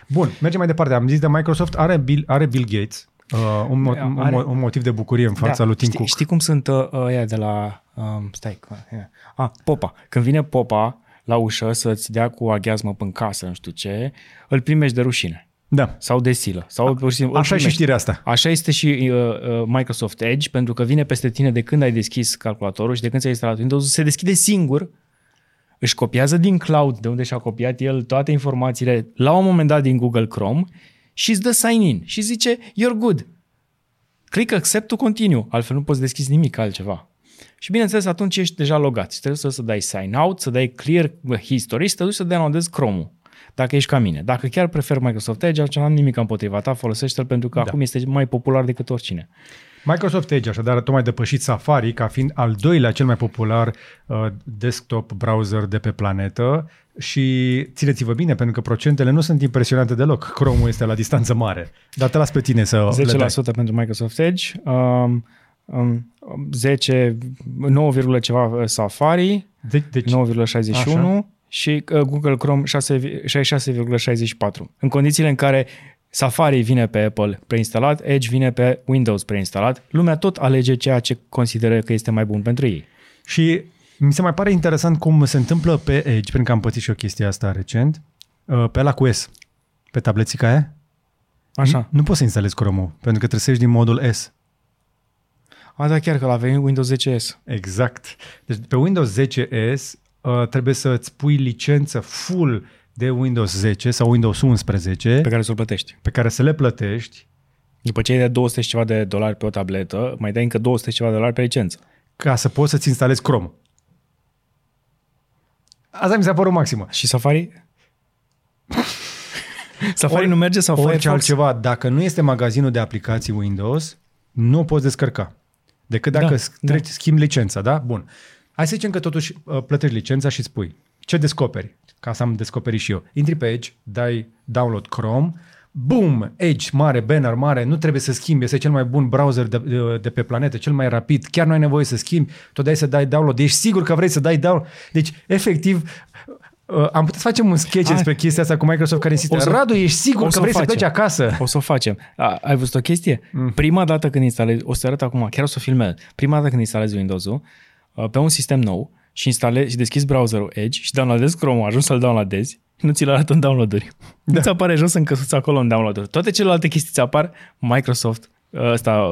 bun, mergem mai departe. Am zis de Microsoft, are Bill, are Bill Gates. Uh, un, mo- are... un motiv de bucurie în fața da, lui Tim știi, Cook. Știi cum sunt uh, ăia de la... Um, stai, yeah. ah, Popa. Când vine Popa la ușă să-ți dea cu aghiazmă în casă, nu știu ce, îl primești de rușine. Da. Sau de silă. Sau A, așa primești. E și știrea asta. Așa este și uh, uh, Microsoft Edge, pentru că vine peste tine de când ai deschis calculatorul și de când ți-ai instalat Windows, se deschide singur, își copiază din cloud, de unde și-a copiat el toate informațiile, la un moment dat din Google Chrome, și îți dă sign-in și zice you're good. Click accept to continue, altfel nu poți deschizi nimic altceva. Și bineînțeles atunci ești deja logat și trebuie să, să dai sign out, să dai clear history și te duci să downloadezi Chrome-ul, dacă ești ca mine. Dacă chiar prefer Microsoft Edge, altceva n-am nimic împotriva ta, folosește-l pentru că da. acum este mai popular decât oricine. Microsoft Edge, așadar, tocmai depășit Safari ca fiind al doilea cel mai popular uh, desktop browser de pe planetă și țineți-vă bine pentru că procentele nu sunt impresionante deloc. Chrome-ul este la distanță mare, dar te las pe tine să zece la sută le dai. Pentru Microsoft Edge, um, um, zece, nouă, ceva Safari, de- deci, nouă virgulă șaizeci și unu așa. Și uh, Google Chrome șaizeci și șase virgulă șaizeci și patru. În condițiile în care Safari vine pe Apple preinstalat, Edge vine pe Windows preinstalat. Lumea tot alege ceea ce consideră că este mai bun pentru ei. Și mi se mai pare interesant cum se întâmplă pe Edge, pentru că am pățit și o chestie asta recent, pe ăla cu S, pe tabletica aia. Așa. Nu, nu poți să instalezi Chrome-ul, pentru că trăsești din modul S. A, da, chiar că l-a venit Windows zece S. Exact. Deci pe Windows zece S trebuie să îți pui licență full de Windows zece sau Windows unsprezece pe care să-l plătești. Pe care să le plătești. După ce ai de două sute și ceva de dolari pe o tabletă, mai dai încă două sute și ceva de dolari pe licență. Ca să poți să-ți instalezi Chrome. Asta mi se apără maximă. Și Safari? Safari Or, nu merge sau Firefox? Orice altceva. Dacă nu este magazinul de aplicații Windows, nu o poți descărca. Decât dacă da, treci, da. schimbi licența, da? Bun. Hai să zicem că totuși plătești licența și spui. Ce descoperi? Ca să am descoperit și eu. Intri pe Edge, dai download Chrome, boom, Edge mare, banner mare, nu trebuie să schimbi, este cel mai bun browser de, de, de pe planetă, cel mai rapid, chiar nu ai nevoie să schimbi, tot dai să dai download, ești sigur că vrei să dai download. Deci, efectiv, am putea să facem un sketch despre chestia asta cu Microsoft care insistă. Să, Radu, ești sigur că vrei să pleci acasă? O să o facem. A, ai văzut o chestie? Mm. Prima dată când instalezi, o să arăt acum, chiar o să filmez, prima dată când instalezi Windows-ul, pe un sistem nou, și instalezi și deschizi browserul Edge și downloadezi Chrome-ul, ajungi să-l downloadezi, nu ți-l arată în download-uri. Da. Nu-ți apare jos în căsuța acolo în download-uri. Toate celelalte chestii ți apar, Microsoft, ăsta,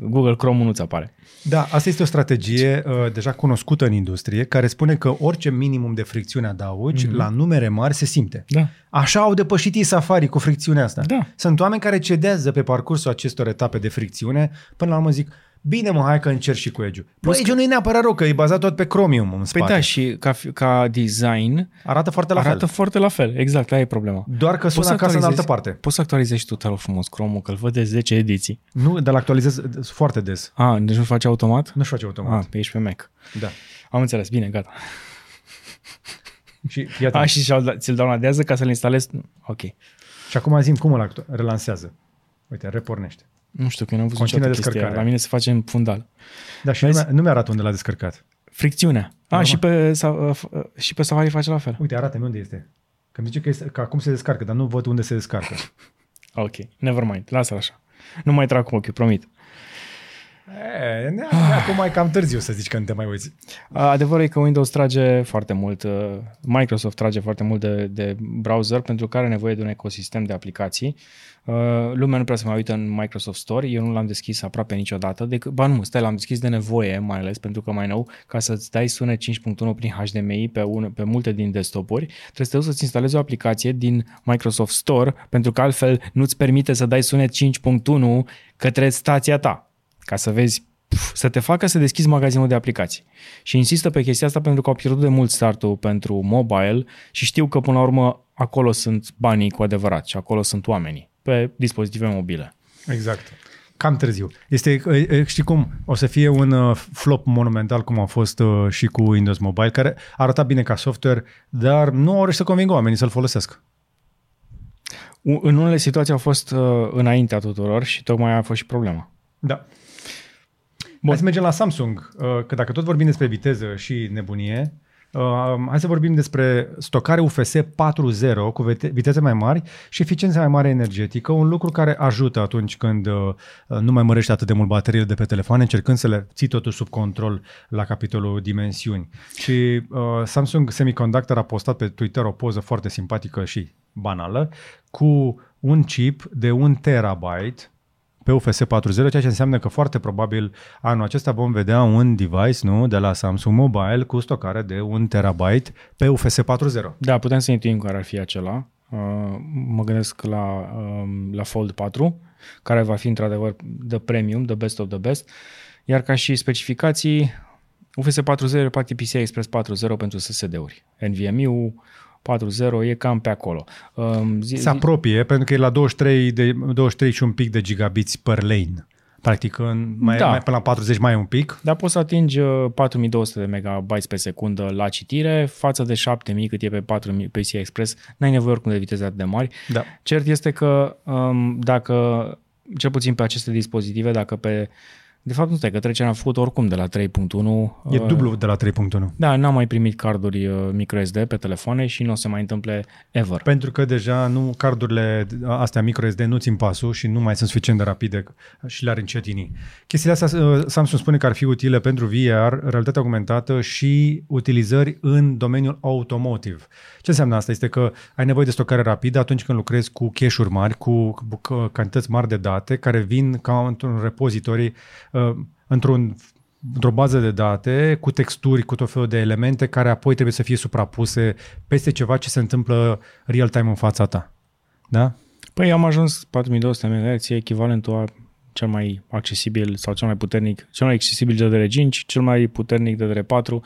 Google Chrome-ul nu ți apare. Da, asta este o strategie uh, deja cunoscută în industrie, care spune că orice minimum de fricțiune adaugi, mm-hmm. la numere mari se simte. Da. Așa au depășit ei Safari cu fricțiunea asta. Da. Sunt oameni care cedează pe parcursul acestor etape de fricțiune, până la urmă zic, bine mă, hai că încerc și cu Edge-ul. Păi Edge-ul nu e neapărat rău, că e bazat tot pe Chromium în spate. Păi da, și ca, ca design arată foarte la fel. Arată foarte la fel, exact, aia e problema. Doar că sună acasă în altă parte. Poți să actualizezi tu, te rog frumos, Chrome-ul, că îl văd de zece ediții. Nu, dar l-actualizez foarte des. Ah, deci nu face automat? Nu-și face automat. Ah, pe ești pe Mac. Da. Am înțeles, bine, gata. Și iată. Ah, și ți-l downloadează ca să-l instalezi? Ok. Și acum zi-mi cum îl relansează. Uite, repornește. Nu știu, că eu n-am văzut niciodată chestia. La mine se face în fundal. Dar și vezi? Nu mi-arată unde l-a descărcat. Fricțiunea. Ah, și pe, și pe Safari face la fel. Uite, arată-mi unde este. Că îmi zice că, este, că acum se descarcă, dar nu văd unde se descarcă. Ok, never mind, lasă-l așa. Nu mai trag cu ochiul, promit. E, ne, acum e cam târziu să zici că nu te mai uiți. Adevărul e că Windows trage foarte mult, Microsoft trage foarte mult de, de browser, pentru că are nevoie de un ecosistem de aplicații. Lumea nu prea se mai uită în Microsoft Store, eu nu l-am deschis aproape niciodată, decât, ba nu, stai, l-am deschis de nevoie, mai ales pentru că mai nou, ca să-ți dai sunet cinci punct unu prin H D M I pe, un, pe multe din desktopuri, trebuie să te duci să-ți instalezi o aplicație din Microsoft Store, pentru că altfel nu-ți permite să dai sunet cinci punct unu către stația ta. Ca să vezi, pf, să te facă să deschizi magazinul de aplicații. Și insistă pe chestia asta pentru că au pierdut de mult startul pentru mobile și știu că până la urmă acolo sunt banii cu adevărat și acolo sunt oamenii pe dispozitive mobile. Exact. Cam târziu. Este, știi cum, o să fie un flop monumental cum a fost și cu Windows Mobile, care arăta bine ca software, dar nu au să convingă oamenii să-l folosească. În unele situații au fost înaintea tuturor și tocmai a fost și problema. Da. Bun. Hai să mergem la Samsung, că dacă tot vorbim despre viteză și nebunie, hai să vorbim despre stocare U F S patru punct zero cu viteze mai mari și eficiență mai mare energetică, un lucru care ajută atunci când nu mai mărești atât de mult bateriile de pe telefoane, încercând să le ții totul sub control la capitolul dimensiuni. Și Samsung Semiconductor a postat pe Twitter o poză foarte simpatică și banală cu un chip de un terabyte pe U F S patru punct zero, ceea ce înseamnă că foarte probabil anul acesta vom vedea un device, nu, de la Samsung Mobile cu stocare de un terabyte pe U F S patru punct zero. Da, putem să intuim care ar fi acela. Uh, mă gândesc la, uh, la Fold patru, care va fi într-adevăr the premium, the best of the best, iar ca și specificații U F S patru punct zero, practic P C I Express patru punct zero pentru S S D-uri. NVMe-ul patru punct zero e cam pe acolo. Um, zi, Se apropie, zi... pentru că e la douăzeci și trei, de, douăzeci și trei și un pic de gigabiți per lane. Practic, în, mai, da. mai, până la patruzeci mai e un pic. Dar poți să atingi patru mii două sute de megabytes pe secundă la citire, față de șapte mii cât e pe patru mii P C I Express. N-ai nevoie oricum de viteze atât de mari. Da. Cert este că um, dacă, cel puțin pe aceste dispozitive, dacă pe... De fapt, nu stai, că trecerea am făcut oricum de la trei punct unu. E dublu de la trei punct unu. Da, n-am mai primit carduri microSD pe telefoane și nu o se mai întâmple ever. Pentru că deja nu, cardurile astea microSD nu țin pasul și nu mai sunt suficient de rapide și le-ar încetini. Chestiile astea, Samsung spune că ar fi utile pentru V R, realitate augmentată și utilizări în domeniul automotive. Ce înseamnă asta? Este că ai nevoie de stocare rapidă atunci când lucrezi cu cache-uri mari, cu cantități mari de date care vin ca într-un repozitoriu, într-un, într-o bază de date cu texturi, cu tot felul de elemente care apoi trebuie să fie suprapuse peste ceva ce se întâmplă real-time în fața ta. Da? Păi am ajuns patru mii două sute de megahertz, e echivalentul a cel mai accesibil sau cel mai puternic, cel mai accesibil D D R cinci, cel mai puternic D D R patru.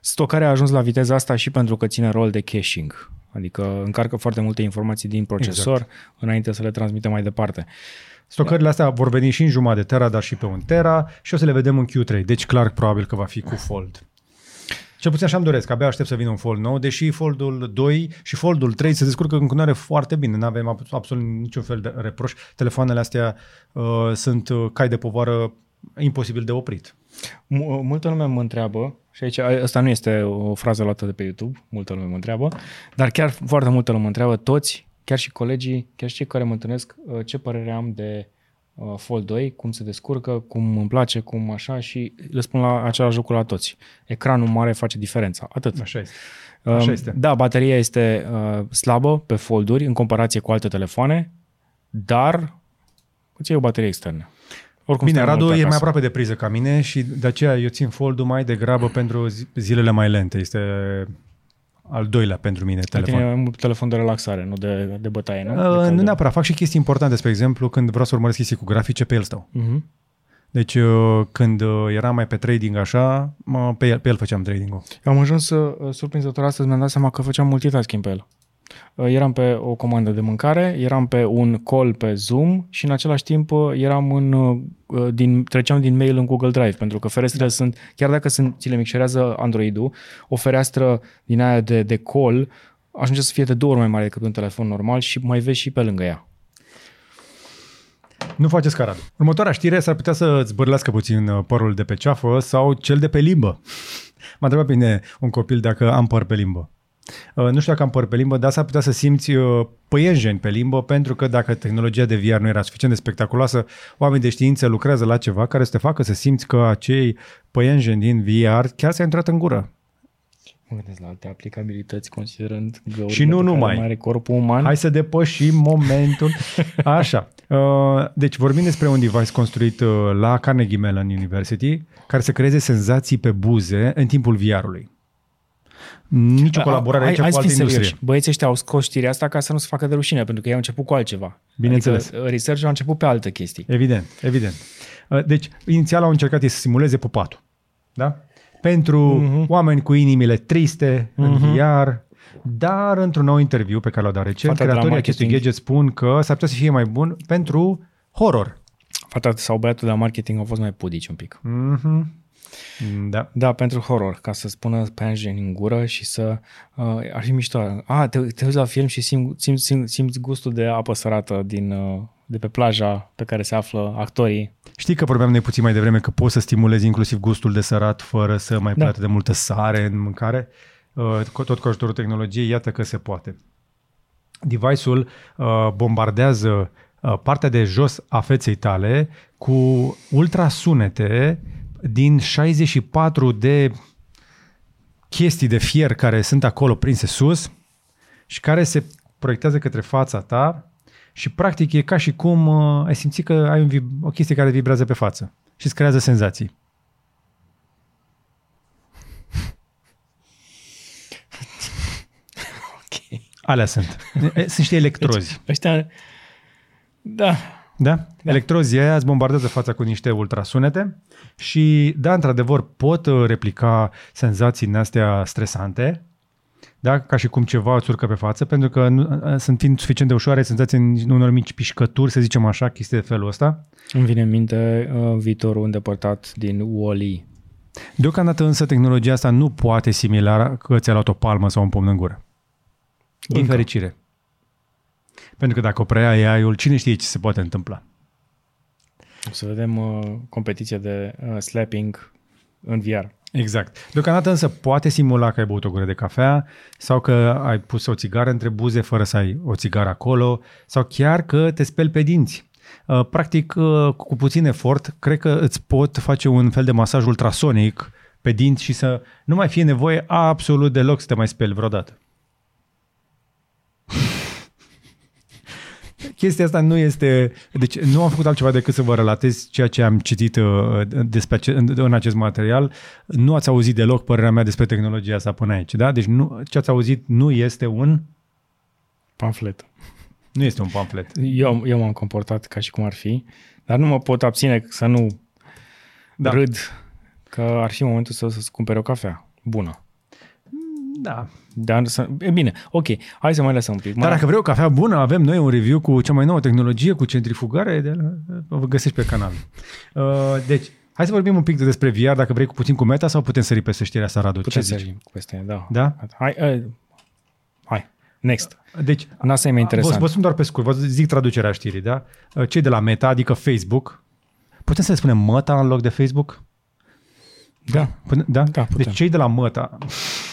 Stocarea a ajuns la viteza asta și pentru că ține rol de caching, adică încarcă foarte multe informații din procesor, exact, înainte să le transmită mai departe. Stocările astea vor veni și în jumătate de tera, dar și pe un tera și o să le vedem în Q trei, deci clar probabil că va fi cu Fold. Cel puțin așa îmi doresc, abia aștept să vină un Fold nou, deși Foldul doi și Foldul trei se descurcă în continuare foarte bine, nu avem absolut niciun fel de reproș, telefoanele astea uh, sunt cai de povară imposibil de oprit. Multă lume mă întreabă, și aici asta nu este o frază luată de pe YouTube, multă lume mă întreabă, dar chiar foarte multă lume mă întreabă, toți, chiar și colegii, chiar și cei care mă întâlnesc, ce părere am de Fold doi, cum se descurcă, cum îmi place, cum așa, și le spun la același lucru la toți. Ecranul mare face diferența, atât. Așa este. Așa este. Da, bateria este slabă pe Fold-uri în comparație cu alte telefoane, dar îți iei o baterie externă. Oricum, bine, Radu e mai aproape de priză ca mine și de aceea eu țin Fold-ul mai degrabă pentru zilele mai lente. Este al doilea pentru mine telefon. E un telefon de relaxare, nu de, de bătaie, nu? Uh, nu neapărat. Fac și chestii importante, spre exemplu, când vreau să urmăresc chestii cu grafice, pe el stau. Uh-huh. Deci uh, când eram mai pe trading așa, mă, pe, el, pe el făceam trading-ul. Am ajuns, uh, surprinzător, astăzi mi-am dat seama că făceam multitasking pe el. Uh, eram pe o comandă de mâncare, eram pe un call pe Zoom și în același timp uh, eram în... Uh, Din, treceam din mail în Google Drive, pentru că ferestrele da. sunt, chiar dacă sunt, ți le micșorează Android-ul, o fereastră din aia de, de call ajunge să fie de două ori mai mare decât un telefon normal și mai vezi și pe lângă ea. Nu faceți ca Radu. Următoarea știre s-ar putea să-ți bârlească puțin părul de pe ceafă sau cel de pe limbă. M-a întrebat pe mine un copil dacă am păr pe limbă. Nu știu dacă am păr pe limbă, dar s-ar putea să simți păienjeni pe limbă, pentru că dacă tehnologia de V R nu era suficient de spectaculoasă, oamenii de știință lucrează la ceva care să te facă să simți că acei păienjeni din V R chiar s-a intrat în gură. Mă gândesc la alte aplicabilități, considerând găurile și nu numai. Mai are corpul uman. Hai să depășim momentul. Așa. Deci vorbim despre un device construit la Carnegie Mellon University, care să creeze senzații pe buze în timpul V R-ului. Nici o colaborare aici cu alte industrie. Băieții ăștia au scos știrea asta ca să nu se facă de rușine, pentru că ei au început cu altceva. Bineînțeles. Adică research-ul a început pe alte chestii. Evident, evident. Deci, inițial au încercat ei să simuleze pupatul. Da? Pentru uh-huh. oameni cu inimile triste, uh-huh. în V R, dar într-un nou interviu pe care l-au dat recent, Fata creatorii acestui gadget spun că s-ar putea să fie mai bun pentru horror. Fata sau băiatul de la marketing au fost mai pudici un pic. Mhm. Uh-huh. Da. Da, pentru horror, ca să spună păianjeni în gură și să... Uh, ar fi mișto. Ah, te, te uiți la film și simți, simți, simți, simți gustul de apă sărată din, uh, de pe plaja pe care se află actorii. Știi că vorbeam noi puțin mai devreme că poți să stimulezi inclusiv gustul de sărat fără să mai plăte da. de multă sare în mâncare? Uh, tot cu ajutorul tehnologiei, iată că se poate. Device-ul uh, bombardează uh, partea de jos a feței tale cu ultrasunete din șaizeci și patru de chestii de fier care sunt acolo prinse sus și care se proiectează către fața ta și practic e ca și cum uh, ai simțit că ai un vib- o chestie care vibrează pe față și îți creează senzații. Ok. Alea sunt. Sunt niște electrozi. Ăștia... Da. Da? da? Electrozii aia îți bombardează fața cu niște ultrasunete și, da, într-adevăr, pot replica senzații din astea stresante, da? Ca și cum ceva îți urcă pe față, pentru că nu, sunt fiind suficient de ușoare senzații în unor mici pișcături, să zicem așa, chestii de felul ăsta. Îmi vine în minte uh, viitorul îndepărtat din Wall-E. Deocamdată însă tehnologia asta nu poate simila că ți-a luat o palmă sau un pumn în gură. Din fericire. Pentru că dacă o preia A I-ul, cine știe ce se poate întâmpla? O să vedem uh, competiția de uh, slapping în V R. Exact. Deocamdată însă poate simula că ai băut o gură de cafea sau că ai pus o țigară între buze fără să ai o țigară acolo sau chiar că te speli pe dinți. Uh, practic, uh, cu puțin efort, cred că îți pot face un fel de masaj ultrasonic pe dinți și să nu mai fie nevoie absolut deloc să te mai speli vreodată. Chestia asta nu este... Deci nu am făcut altceva decât să vă relatez ceea ce am citit uh, despre, în, în acest material. Nu ați auzit deloc părerea mea despre tehnologia asta până aici, da? Deci nu, ce ați auzit nu este un... Pamflet. Nu este un pamflet. Eu, eu m-am comportat ca și cum ar fi, dar nu mă pot abține să nu da. râd că ar fi momentul să, să-ți cumpere o cafea bună. Da. Dar, e bine, ok, hai să mai lăsăm un pic. Dar dacă vrei o cafea bună, avem noi un review cu cea mai nouă tehnologie, cu centrifugare, de la... vă găsești pe canal. Uh, deci, hai să vorbim un pic despre V R, dacă vrei cu puțin cu Meta sau putem sări peste știrea asta, Radu? Putem sări peste, da. da? Hai, uh, hai, next. Deci, N A S A e mai interesant. Vă, vă spun doar pe scurt, vă zic traducerea știrii, da? Cei de la Meta, adică Facebook, putem să le spunem Meta în loc de Facebook? Da. Da? Da, deci cei de la Meta,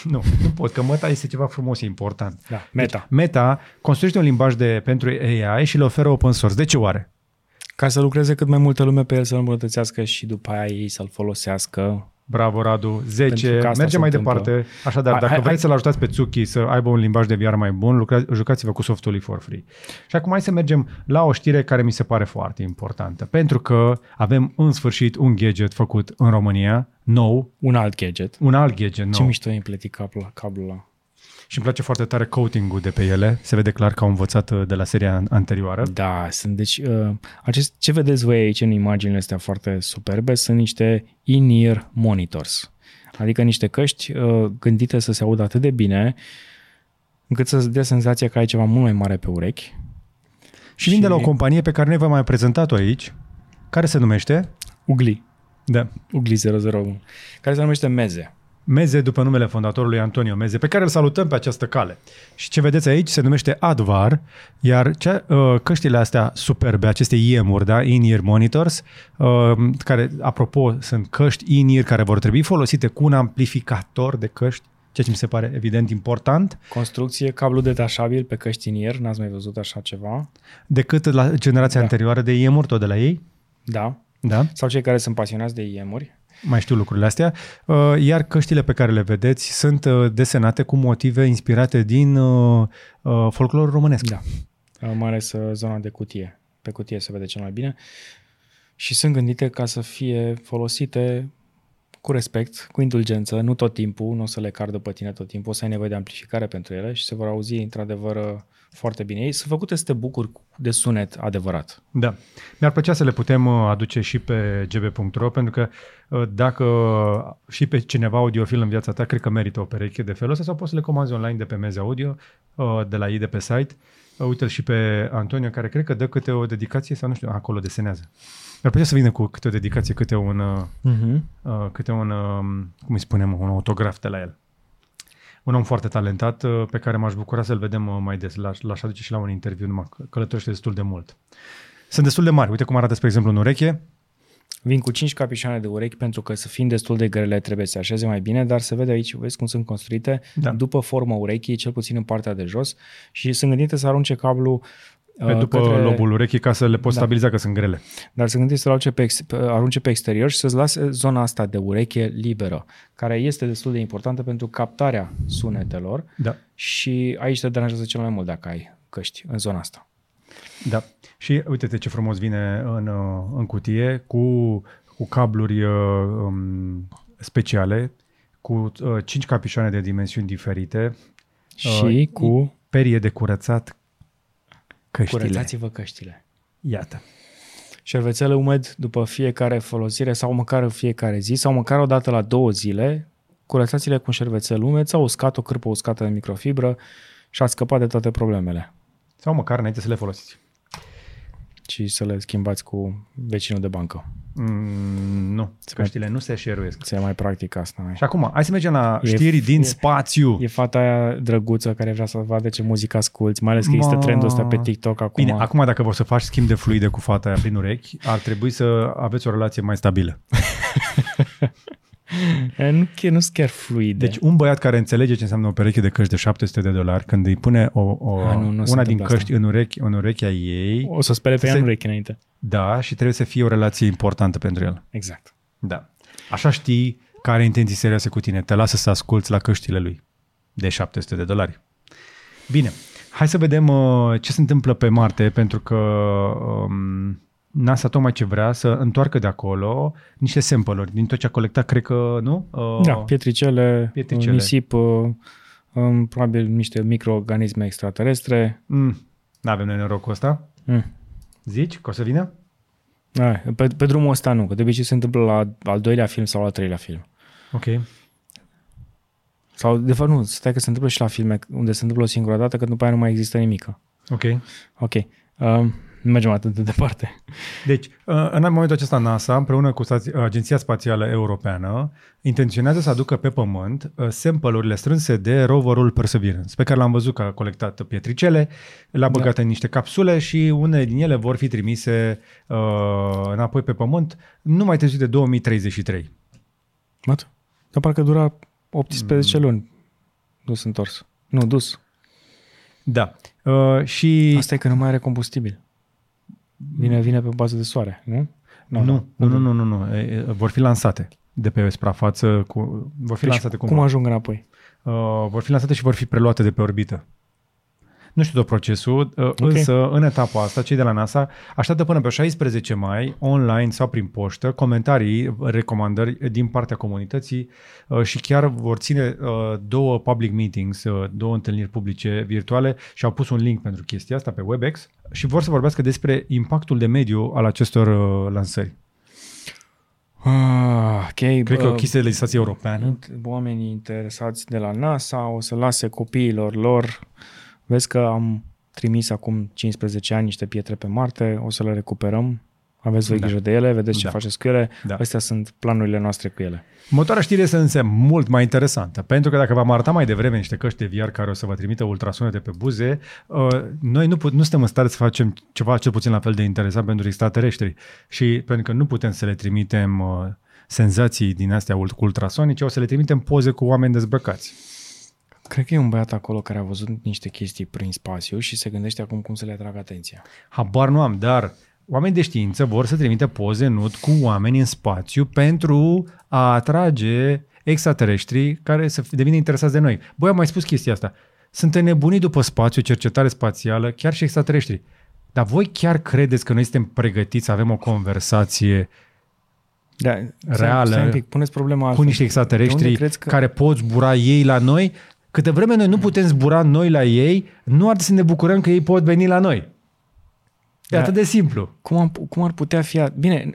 nu, nu pot, că Meta este ceva frumos și important. Da, Meta. Deci, Meta construiește un limbaj de, pentru A I și le oferă open source. De ce oare? ca să lucreze cât mai multă lume pe el, să-l îmbunătățească și după aia ei să-l folosească. Bravo, Radu. zece. Mergem mai departe. Așadar, hai, dacă hai, vreți să-l ajutați pe Tsuki să aibă un limbaj de V R mai bun, lucrați, jucați-vă cu softul for free. Și acum hai să mergem la o știre care mi se pare foarte importantă. Pentru că avem în sfârșit un gadget făcut în România, nou. Un alt gadget. Un alt gadget nou. Ce mișto îmi plăti cablul la cablul ăla. Și îmi place foarte tare coating-ul de pe ele. Se vede clar că au învățat de la seria anterioară. Da, sunt, deci, uh, acest, ce vedeți voi aici în imaginile astea foarte superbe sunt niște in-ear monitors. Adică niște căști uh, gândite să se audă atât de bine încât să dea senzația că ai ceva mult mai mare pe urechi. Și vin de la o companie pe care noi v-am mai prezentat-o aici, care se numește? Ugly. Da. Ugly zero zero unu, care se numește Meze. Meze, după numele fondatorului Antonio Meze, pe care îl salutăm pe această cale. Și ce vedeți aici se numește Advar, iar cea, căștile astea superbe, aceste I E M-uri, da? In-ear monitors, care, apropo, sunt căști in-ear care vor trebui folosite cu un amplificator de căști, ceea ce mi se pare evident important. Construcție, cablu detașabil pe căști in-ear, n-ați mai văzut așa ceva. Decât la generația da. anterioară de I E M-uri, tot de la ei. Da. Da. Sau cei care sunt pasionați de I E M-uri. Mai știu lucrurile astea, iar căștile pe care le vedeți sunt desenate cu motive inspirate din folclorul românesc. Da, mai ales zona de cutie. Pe cutie se vede cel mai bine și sunt gândite ca să fie folosite cu respect, cu indulgență, nu tot timpul, nu o să le car după tine tot timpul, o să ai nevoie de amplificare pentru ele și se vor auzi într-adevăr foarte bine. Ei sunt făcute să te bucuri de sunet adevărat. Da. Mi-ar plăcea să le putem aduce și pe g b punct r o, pentru că dacă și pe cineva audiofil în viața ta, cred că merită o pereche de felul ăsta, sau poți să le comanzi online de pe Meze Audio, de la ei de pe site. Uite-l și pe Antonio, care cred că dă câte o dedicație sau nu știu, acolo desenează. Mi-ar plăcea să vină cu câte o dedicație, câte un, uh-huh. uh, câte un um, cum îi spunem, un autograf de la el. Un om foarte talentat uh, pe care m-aș bucura să-l vedem uh, mai des. L-aș, l-aș aduce și la un interviu, numai călătorește destul de mult. Sunt destul de mari. Uite cum arată, spre exemplu, în ureche. Vin cu cinci capișoane de urechi pentru că să fiind destul de grele trebuie să se așeze mai bine, dar se vede aici, vezi cum sunt construite, da. după forma urechii, cel puțin în partea de jos, și sunt gândite să arunce cablu Pe după către... lobul urechii ca să le poți da. stabiliza că sunt grele. Dar să gândiți să-l pe ex... arunce pe exterior și să-ți lase zona asta de ureche liberă, care este destul de importantă pentru captarea sunetelor, da. și aici te deranjează cel mai mult dacă ai căști în zona asta. Da. Și uite-te ce frumos vine în, în cutie cu, cu cabluri um, speciale, cu uh, cinci capișoane de dimensiuni diferite și uh, cu perie de curățat. Căștile. Curățați-vă căștile. Iată. Șervețele umed după fiecare folosire sau măcar în fiecare zi sau măcar o dată la două zile, curățați-le cu șervețel umed sau uscat, o cârpă uscată de microfibră și ați scăpat de toate problemele. Sau măcar înainte să le folosiți. Și să le schimbați cu vecinul de bancă. Mm, nu, căștile nu se șeruiesc. Se mai practic asta. Mai. Și acum, hai să mergem la e știri f- din e, spațiu. E fata aia drăguță care vrea să vadă ce muzică asculți, mai ales că Ma... există trendul ăsta pe TikTok acum. Bine, acum dacă vor să faci schimb de fluide cu fata aia prin urechi, ar trebui să aveți o relație mai stabilă. Nu, nu sunt chiar fluide. Deci un băiat care înțelege ce înseamnă o pereche de căști de șapte sute de dolari, când îi pune o, o, A, nu, nu una din căști în, urechi, în urechea ei... O să spere pe ea în urechi înainte. Da, și trebuie să fie o relație importantă pentru el. Exact. Da. Așa știi că are intenții serioase cu tine. Te lasă să asculți la căștile lui de șapte sute de dolari. Bine, hai să vedem uh, ce se întâmplă pe Marte, pentru că... Um, NASA tocmai ce vrea să întoarcă de acolo niște sample-uri din tot ce a colectat, cred că, nu? Da, pietricele, pietricele. nisip, probabil niște microorganisme extraterestre. Mm. N-avem noi norocul ăsta? Mm. Zici că o să vină? Da, pe, pe drumul ăsta nu, că de obicei se întâmplă la al doilea film sau la al treilea film. Ok. Sau, de fapt, nu, stai că se întâmplă și la filme unde se întâmplă o singură dată, că după aia nu mai există nimică. Ok. Ok. Um, Nu mergem atât de departe. Deci, în momentul acesta NASA, împreună cu Agenția Spațială Europeană, intenționează să aducă pe Pământ sample-urile strânse de roverul Perseverance, pe care l-am văzut că a colectat pietricele, l-a băgat da. în niște capsule și unele din ele vor fi trimise uh, înapoi pe Pământ nu mai târziu de două mii treizeci și trei. Mat? Dar parcă dura optsprezece mm. luni. Dus întors. Nu, dus. Da. Uh, și... Asta e că nu mai are combustibil. Vine, vine pe bază de soare, nu? No, nu, nu, nu, nu, nu, nu. Vor fi lansate de pe suprafață. Cu... Vor fi deci lansate cum? Cum ajung înapoi? Uh, vor fi lansate și vor fi preluate de pe orbită. Nu știu tot procesul, uh, okay. Însă în etapa asta cei de la NASA așteaptă până pe șaisprezece mai, online sau prin poștă, comentarii, recomandări din partea comunității uh, și chiar vor ține uh, două public meetings, uh, două întâlniri publice virtuale și au pus un link pentru chestia asta pe WebEx și vor să vorbească despre impactul de mediu al acestor uh, lansări. Ah, okay. Cred că o chestie de legislație europeană. Oamenii interesați de la NASA o să lase copiilor lor. Vezi că am trimis acum cincisprezece ani niște pietre pe Marte, o să le recuperăm, aveți voi da. grijă de ele, vedeți ce da. faceți cu ele, da. Astea sunt planurile noastre cu ele. Următoarea știre este însă mult mai interesantă, pentru că dacă v-am arătat mai devreme niște căști de V R care o să vă trimită ultrasunete pe buze, uh, noi nu, put- nu suntem în stare să facem ceva cel puțin la fel de interesant pentru extraterestri și pentru că nu putem să le trimitem uh, senzații din astea ultrasonice, o să le trimitem poze cu oameni dezbrăcați. Cred că e un băiat acolo care a văzut niște chestii prin spațiu și se gândește acum cum să le atragă atenția. Habar nu am, dar oamenii de știință vor să trimită poze nud cu oameni în spațiu pentru a atrage extraterestrii care să devină interesați de noi. Băi, am mai spus chestia asta. Suntem nebunii după spațiu, cercetare spațială, chiar și extraterestrii. Dar voi chiar credeți că noi suntem pregătiți să avem o conversație da, reală un pic, puneți problema cu niște extraterestri că... care pot zbura ei la noi? Câte vreme noi nu putem zbura noi la ei, nu ar să ne bucurăm că ei pot veni la noi. E da. atât de simplu. Cum, am, cum ar putea fi... A... Bine,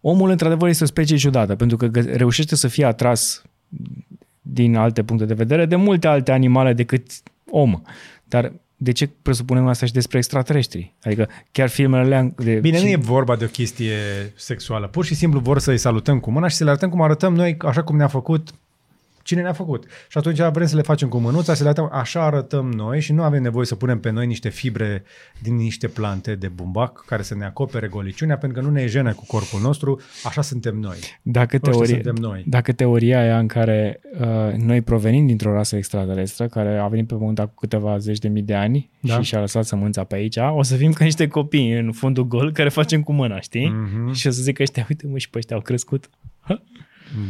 omul într-adevăr este o specie ciudată, pentru că reușește să fie atras din alte puncte de vedere de multe alte animale decât om. Dar de ce presupunem asta și despre extraterestri? Adică chiar filmele... De... Bine, și... nu e vorba de o chestie sexuală. Pur și simplu vor să-i salutăm cu mâna și să le arătăm cum arătăm noi, așa cum ne-a făcut... Cine ne-a făcut? Și atunci vrem să le facem cu mânuța, să le arătăm, așa arătăm noi și nu avem nevoie să punem pe noi niște fibre din niște plante de bumbac care să ne acopere goliciunea, pentru că nu ne e jenă cu corpul nostru, așa suntem noi. Dacă, teori... suntem noi. Dacă teoria aia în care uh, noi provenim dintr-o rasă extraterestră, care a venit pe Pământ cu câteva zeci de mii de ani da? și și-a lăsat sămânța pe aici, o să fim ca niște copii în fundul gol care facem cu mâna, știi? Mm-hmm. Și o să zic că ăștia, uite mă, și pe ăștia au crescut.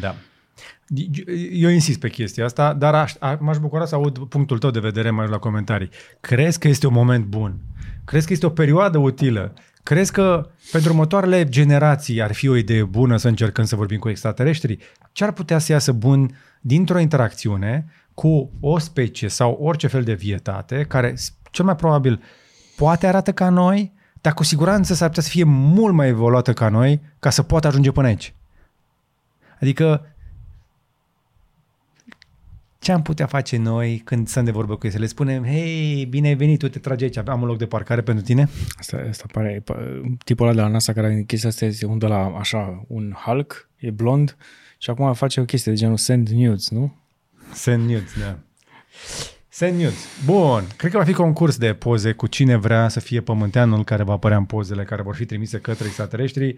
Da. Eu insist pe chestia asta, dar aș, a, m-aș bucura să aud punctul tău de vedere mai la comentarii. Crezi că este un moment bun? Crezi că este o perioadă utilă? Crezi că pentru următoarele generații ar fi o idee bună să încercăm să vorbim cu extraterestri? Ce ar putea să iasă bun dintr-o interacțiune cu o specie sau orice fel de vietate care cel mai probabil poate arată ca noi, dar cu siguranță s-ar putea să fie mult mai evoluată ca noi ca să poată ajunge până aici? Adică ce am putea face noi când stăm de vorbă cu ei? Să le spunem, hei, bine ai venit, tu te tragi aici, am un loc de parcare pentru tine? Asta, asta pare, tipul ăla de la NASA care în chestia asta este un de la, așa, un Hulk, e blond și acum face o chestie de genul send nudes, nu? Send nudes, da. Send nudes. Bun, cred că va fi concurs de poze cu cine vrea să fie pământeanul care va apărea în pozele care vor fi trimise către extraterestri.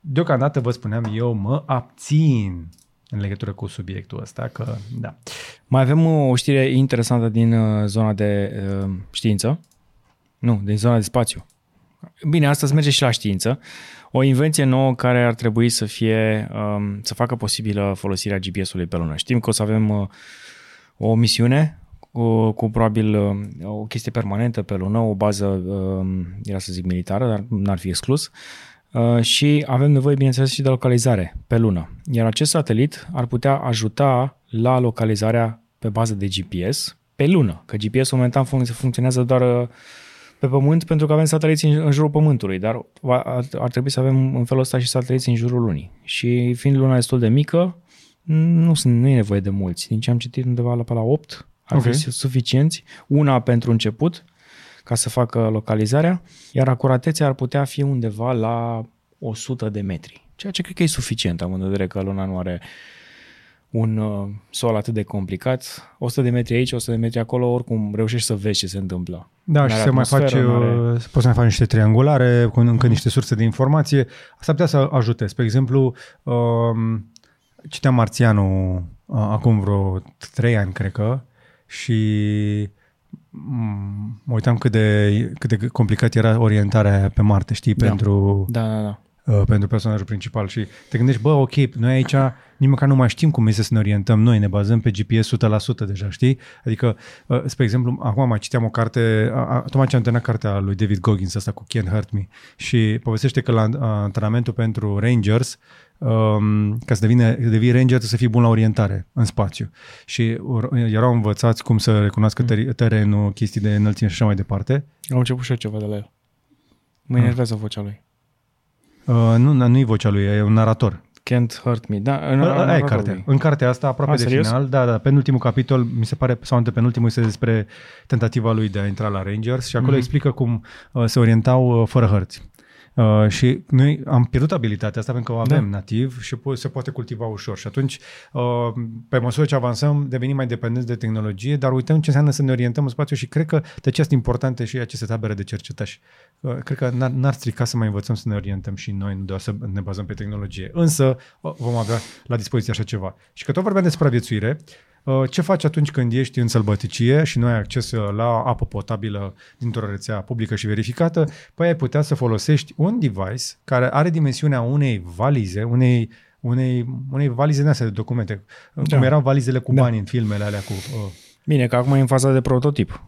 Deocamdată vă spuneam, eu mă abțin în legătură cu subiectul ăsta, că da. Mai avem o știre interesantă din uh, zona de uh, știință. Nu, din zona de spațiu. Bine, astăzi merge și la știință. O invenție nouă care ar trebui să fie, um, să facă posibilă folosirea G P S-ului pe lună. Știm că o să avem uh, o misiune cu, cu probabil uh, o chestie permanentă pe lună, o bază, uh, era să zic militară, dar n-ar fi exclus. Uh, și avem nevoie, bineînțeles, și de localizare pe lună. Iar acest satelit ar putea ajuta la localizarea pe bază de G P S pe lună, că G P S-ul momentan func- funcționează doar uh, pe Pământ pentru că avem sateliți în, în jurul Pământului, dar ar, ar trebui să avem în felul ăsta și sateliți în jurul Lunii. Și fiind Luna destul de mică, nu, nu e nevoie de mulți. Din ce am citit undeva la, pe la opt, ar okay. fi suficienți. Una pentru început, ca să facă localizarea, iar acuratețea ar putea fi undeva la o sută de metri, ceea ce cred că e suficient, am în vedere că Luna nu are un uh, sol atât de complicat. o sută de metri aici, o sută de metri acolo, oricum reușești să vezi ce se întâmplă. Da, și se mai face, are... poți să mai faci niște triangulare, cu încă niște surse de informație. Asta putea să ajute. Spre exemplu, uh, citeam Marțianul uh, acum vreo trei ani, cred că, și mă uitam cât de, cât de complicat era orientarea aia pe Marte, știi, da. pentru... Da, da, da. pentru personajul principal și te gândești, bă, ok, noi aici nici măcar nu mai știm cum este să ne orientăm noi, ne bazăm pe G P S o sută la sută deja, știi? Adică, spre exemplu, acum mai citeam o carte, tocmai ce am terminat cartea lui David Goggins, asta cu Can't Hurt Me, și povestește că la antrenamentul pentru Rangers, Um, ca să devine, devii ranger trebuie să fii bun la orientare în spațiu și erau învățați cum să recunoască ter- terenul, chestii de înălțime și așa mai departe. Am început și eu ceva de la el. Mă enervează vocea lui. Uh, nu, nu e vocea lui, e un narator. Can't Hurt Me. Da, în, a, e cartea. În cartea asta, aproape a, de serios? Final, da, da, penultimul capitol, mi se pare, sau antepenultimul, este despre tentativa lui de a intra la Rangers și acolo mm-hmm. explică cum uh, se orientau uh, fără hărți. Uh, și noi am pierdut abilitatea asta pentru că o avem da. nativ și po- se poate cultiva ușor și atunci uh, pe măsură ce avansăm devenim mai dependenți de tehnologie, dar uităm ce înseamnă să ne orientăm în spațiu și cred că de ce sunt importante și aceste tabere de cercetași. Uh, cred că n-ar, n-ar strica să mai învățăm să ne orientăm și noi, nu doar să ne bazăm pe tehnologie, însă uh, vom avea la dispoziție așa ceva. Și că tot vorbeam de supraviețuire, uh, ce faci atunci când ești în sălbăticie și nu ai acces la apă potabilă dintr-o rețea publică și verificată, păi ai putea să folosești un device care are dimensiunea unei valize, unei, unei, unei valize de astea de documente, da. cum erau valizele cu bani da. în filmele alea cu... Uh... Bine, că acum e în faza de prototip.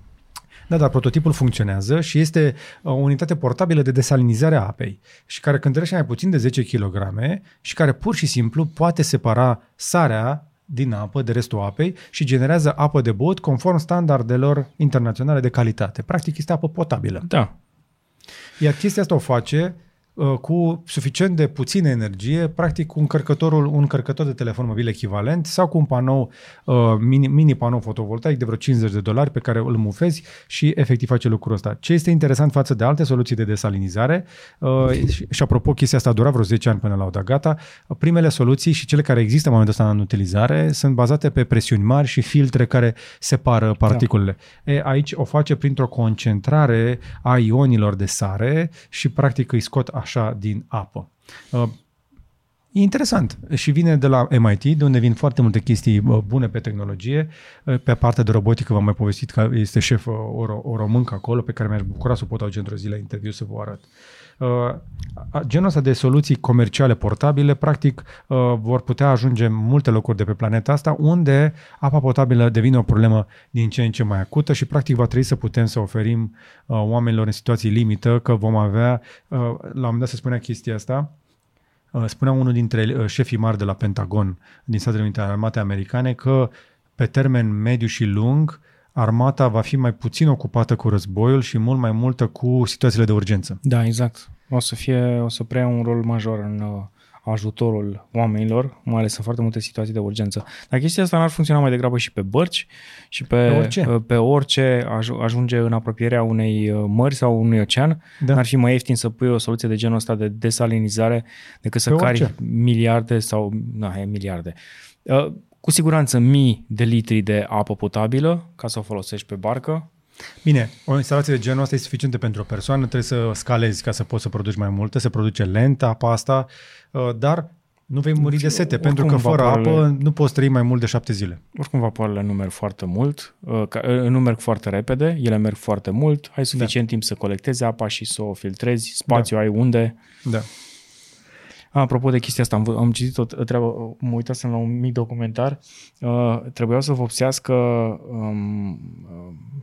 Da, dar prototipul funcționează și este o unitate portabilă de desalinizare a apei și care cântărește mai puțin de zece kilograme și care pur și simplu poate separa sarea din apă de restul apei și generează apă de băut conform standardelor internaționale de calitate. Practic este apă potabilă. Da. Iar chestia asta o face uh, cu suficient de puțină energie, practic cu încărcătorul, un încărcător de telefon mobil echivalent sau cu un panou, uh, mini, mini panou fotovoltaic de vreo cincizeci de dolari pe care îl mufezi și efectiv face lucrul ăsta. Ce este interesant față de alte soluții de desalinizare, uh, și, și apropo chestia asta a durat vreo zece ani până l-au dat gata, primele soluții și cele care există în momentul ăsta în utilizare sunt bazate pe presiuni mari și filtre care separă particulele. Da. E, aici o face printr-o concentrare a ionilor de sare și practic îi scot așa din apă. Uh, e interesant și vine de la M I T, de unde vin foarte multe chestii uh, bune pe tehnologie. Uh, pe partea de robotică v-am mai povestit că este șef uh, o, o româncă acolo pe care mi-aș bucura să o pot auge într-o zi la interviu să vă arăt. Uh, genul ăsta de soluții comerciale portabile practic uh, vor putea ajunge în multe locuri de pe planeta asta unde apa potabilă devine o problemă din ce în ce mai acută și practic va trebui să putem să oferim uh, oamenilor în situații limită că vom avea, uh, la un moment dat se spunea chestia asta, uh, spunea unul dintre șefii mari de la Pentagon din Statele Unite ale Armatei Americane că pe termen mediu și lung armata va fi mai puțin ocupată cu războiul și mult mai multă cu situațiile de urgență. Da, exact. O să fie, o să preia un rol major în uh, ajutorul oamenilor, mai ales în foarte multe situații de urgență. Dar chestia asta n-ar funcționa mai degrabă și pe bărci și pe, pe orice, uh, pe orice aj- ajunge în apropierea unei mări sau unui ocean. Da. N-ar fi mai ieftin să pui o soluție de genul ăsta de desalinizare decât să pe cari orice. miliarde sau... Na, e miliarde. Uh, Cu siguranță mii de litri de apă potabilă ca să o folosești pe barcă. Bine, o instalație de genul ăsta e suficientă pentru o persoană, trebuie să scalezi ca să poți să produci mai multe, se produce lent apa asta, dar nu vei muri de sete, oricum, pentru că fără apă nu poți trăi mai mult de șapte zile. Oricum vapoarele nu merg foarte mult, nu merg foarte repede, ele merg foarte mult, ai suficient da. timp să colectezi apa și să o filtrezi, spațiu da. ai unde. Da. Apropo de chestia asta, am, am citit o treabă, mă uitasem la un mic documentar, uh, trebuiau să vopsească um,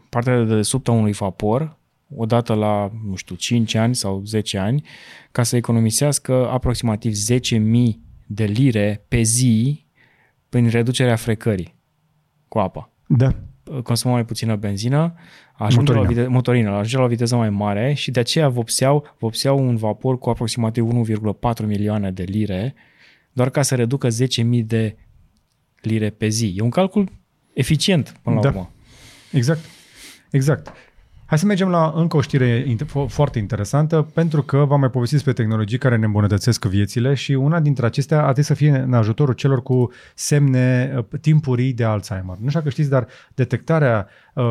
partea de dedesubtă a unui vapor, odată la, nu știu, cinci ani sau zece ani, ca să economisească aproximativ zece mii de lire pe zi prin reducerea frecării cu apa. Da. Consumă mai puțină benzină, ajunge motorină. La vite- motorină, ajunge la o viteză mai mare și de aceea vopseau, vopseau un vapor cu aproximativ unu virgulă patru milioane de lire, doar ca să reducă zece mii de lire pe zi. E un calcul eficient până la da. urmă. Exact, exact. Hai să mergem la încă o știre foarte interesantă, pentru că v-am mai povestit despre tehnologii care ne îmbunătățesc viețile și una dintre acestea ar trebui să fie în ajutorul celor cu semne timpurii de Alzheimer. Nu știu că știți, dar detectarea uh,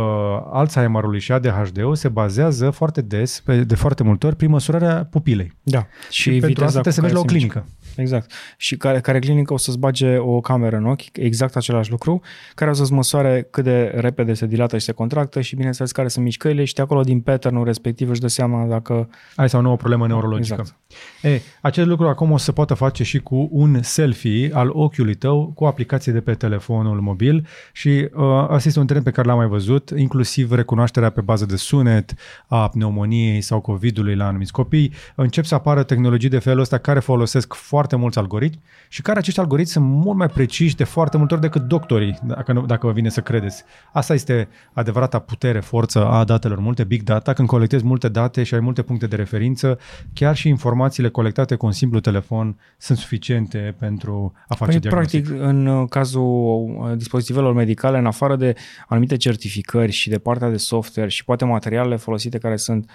Alzheimer-ului și A D H D-ul se bazează foarte des, pe, de foarte multe ori, prin măsurarea pupilei. Da. Și, și pentru asta trebuie să mergi la o clinică. Mici. Exact. Și care, care clinică o să-ți bage o cameră în ochi, exact același lucru, care o să-ți măsoare cât de repede se dilată și se contractă și, bineînțeles, care sunt mișcările și de acolo, din pattern-ul respectiv, își dă seama dacă... ai sau nu o problemă neurologică. Exact. Ei, acest lucru acum o să se poată face și cu un selfie al ochiului tău, cu aplicație de pe telefonul mobil și asta este un trend pe care l-am mai văzut, inclusiv recunoașterea pe bază de sunet a pneumoniei sau COVID-ului la anumiți copii. Încep să apară tehnologii de felul ăsta care folosesc foarte mulți algoritmi și care acești algoritmi sunt mult mai preciși de foarte multe ori decât doctorii, dacă, nu, dacă vă vine să credeți. Asta este adevărata putere, forță a datelor multe, big data, când colectezi multe date și ai multe puncte de referință, chiar și informațiile colectate cu un simplu telefon sunt suficiente pentru a face păi, diagnostic. Practic, în cazul dispozitivelor medicale, în afară de anumite certificări și de partea de software și poate materialele folosite care sunt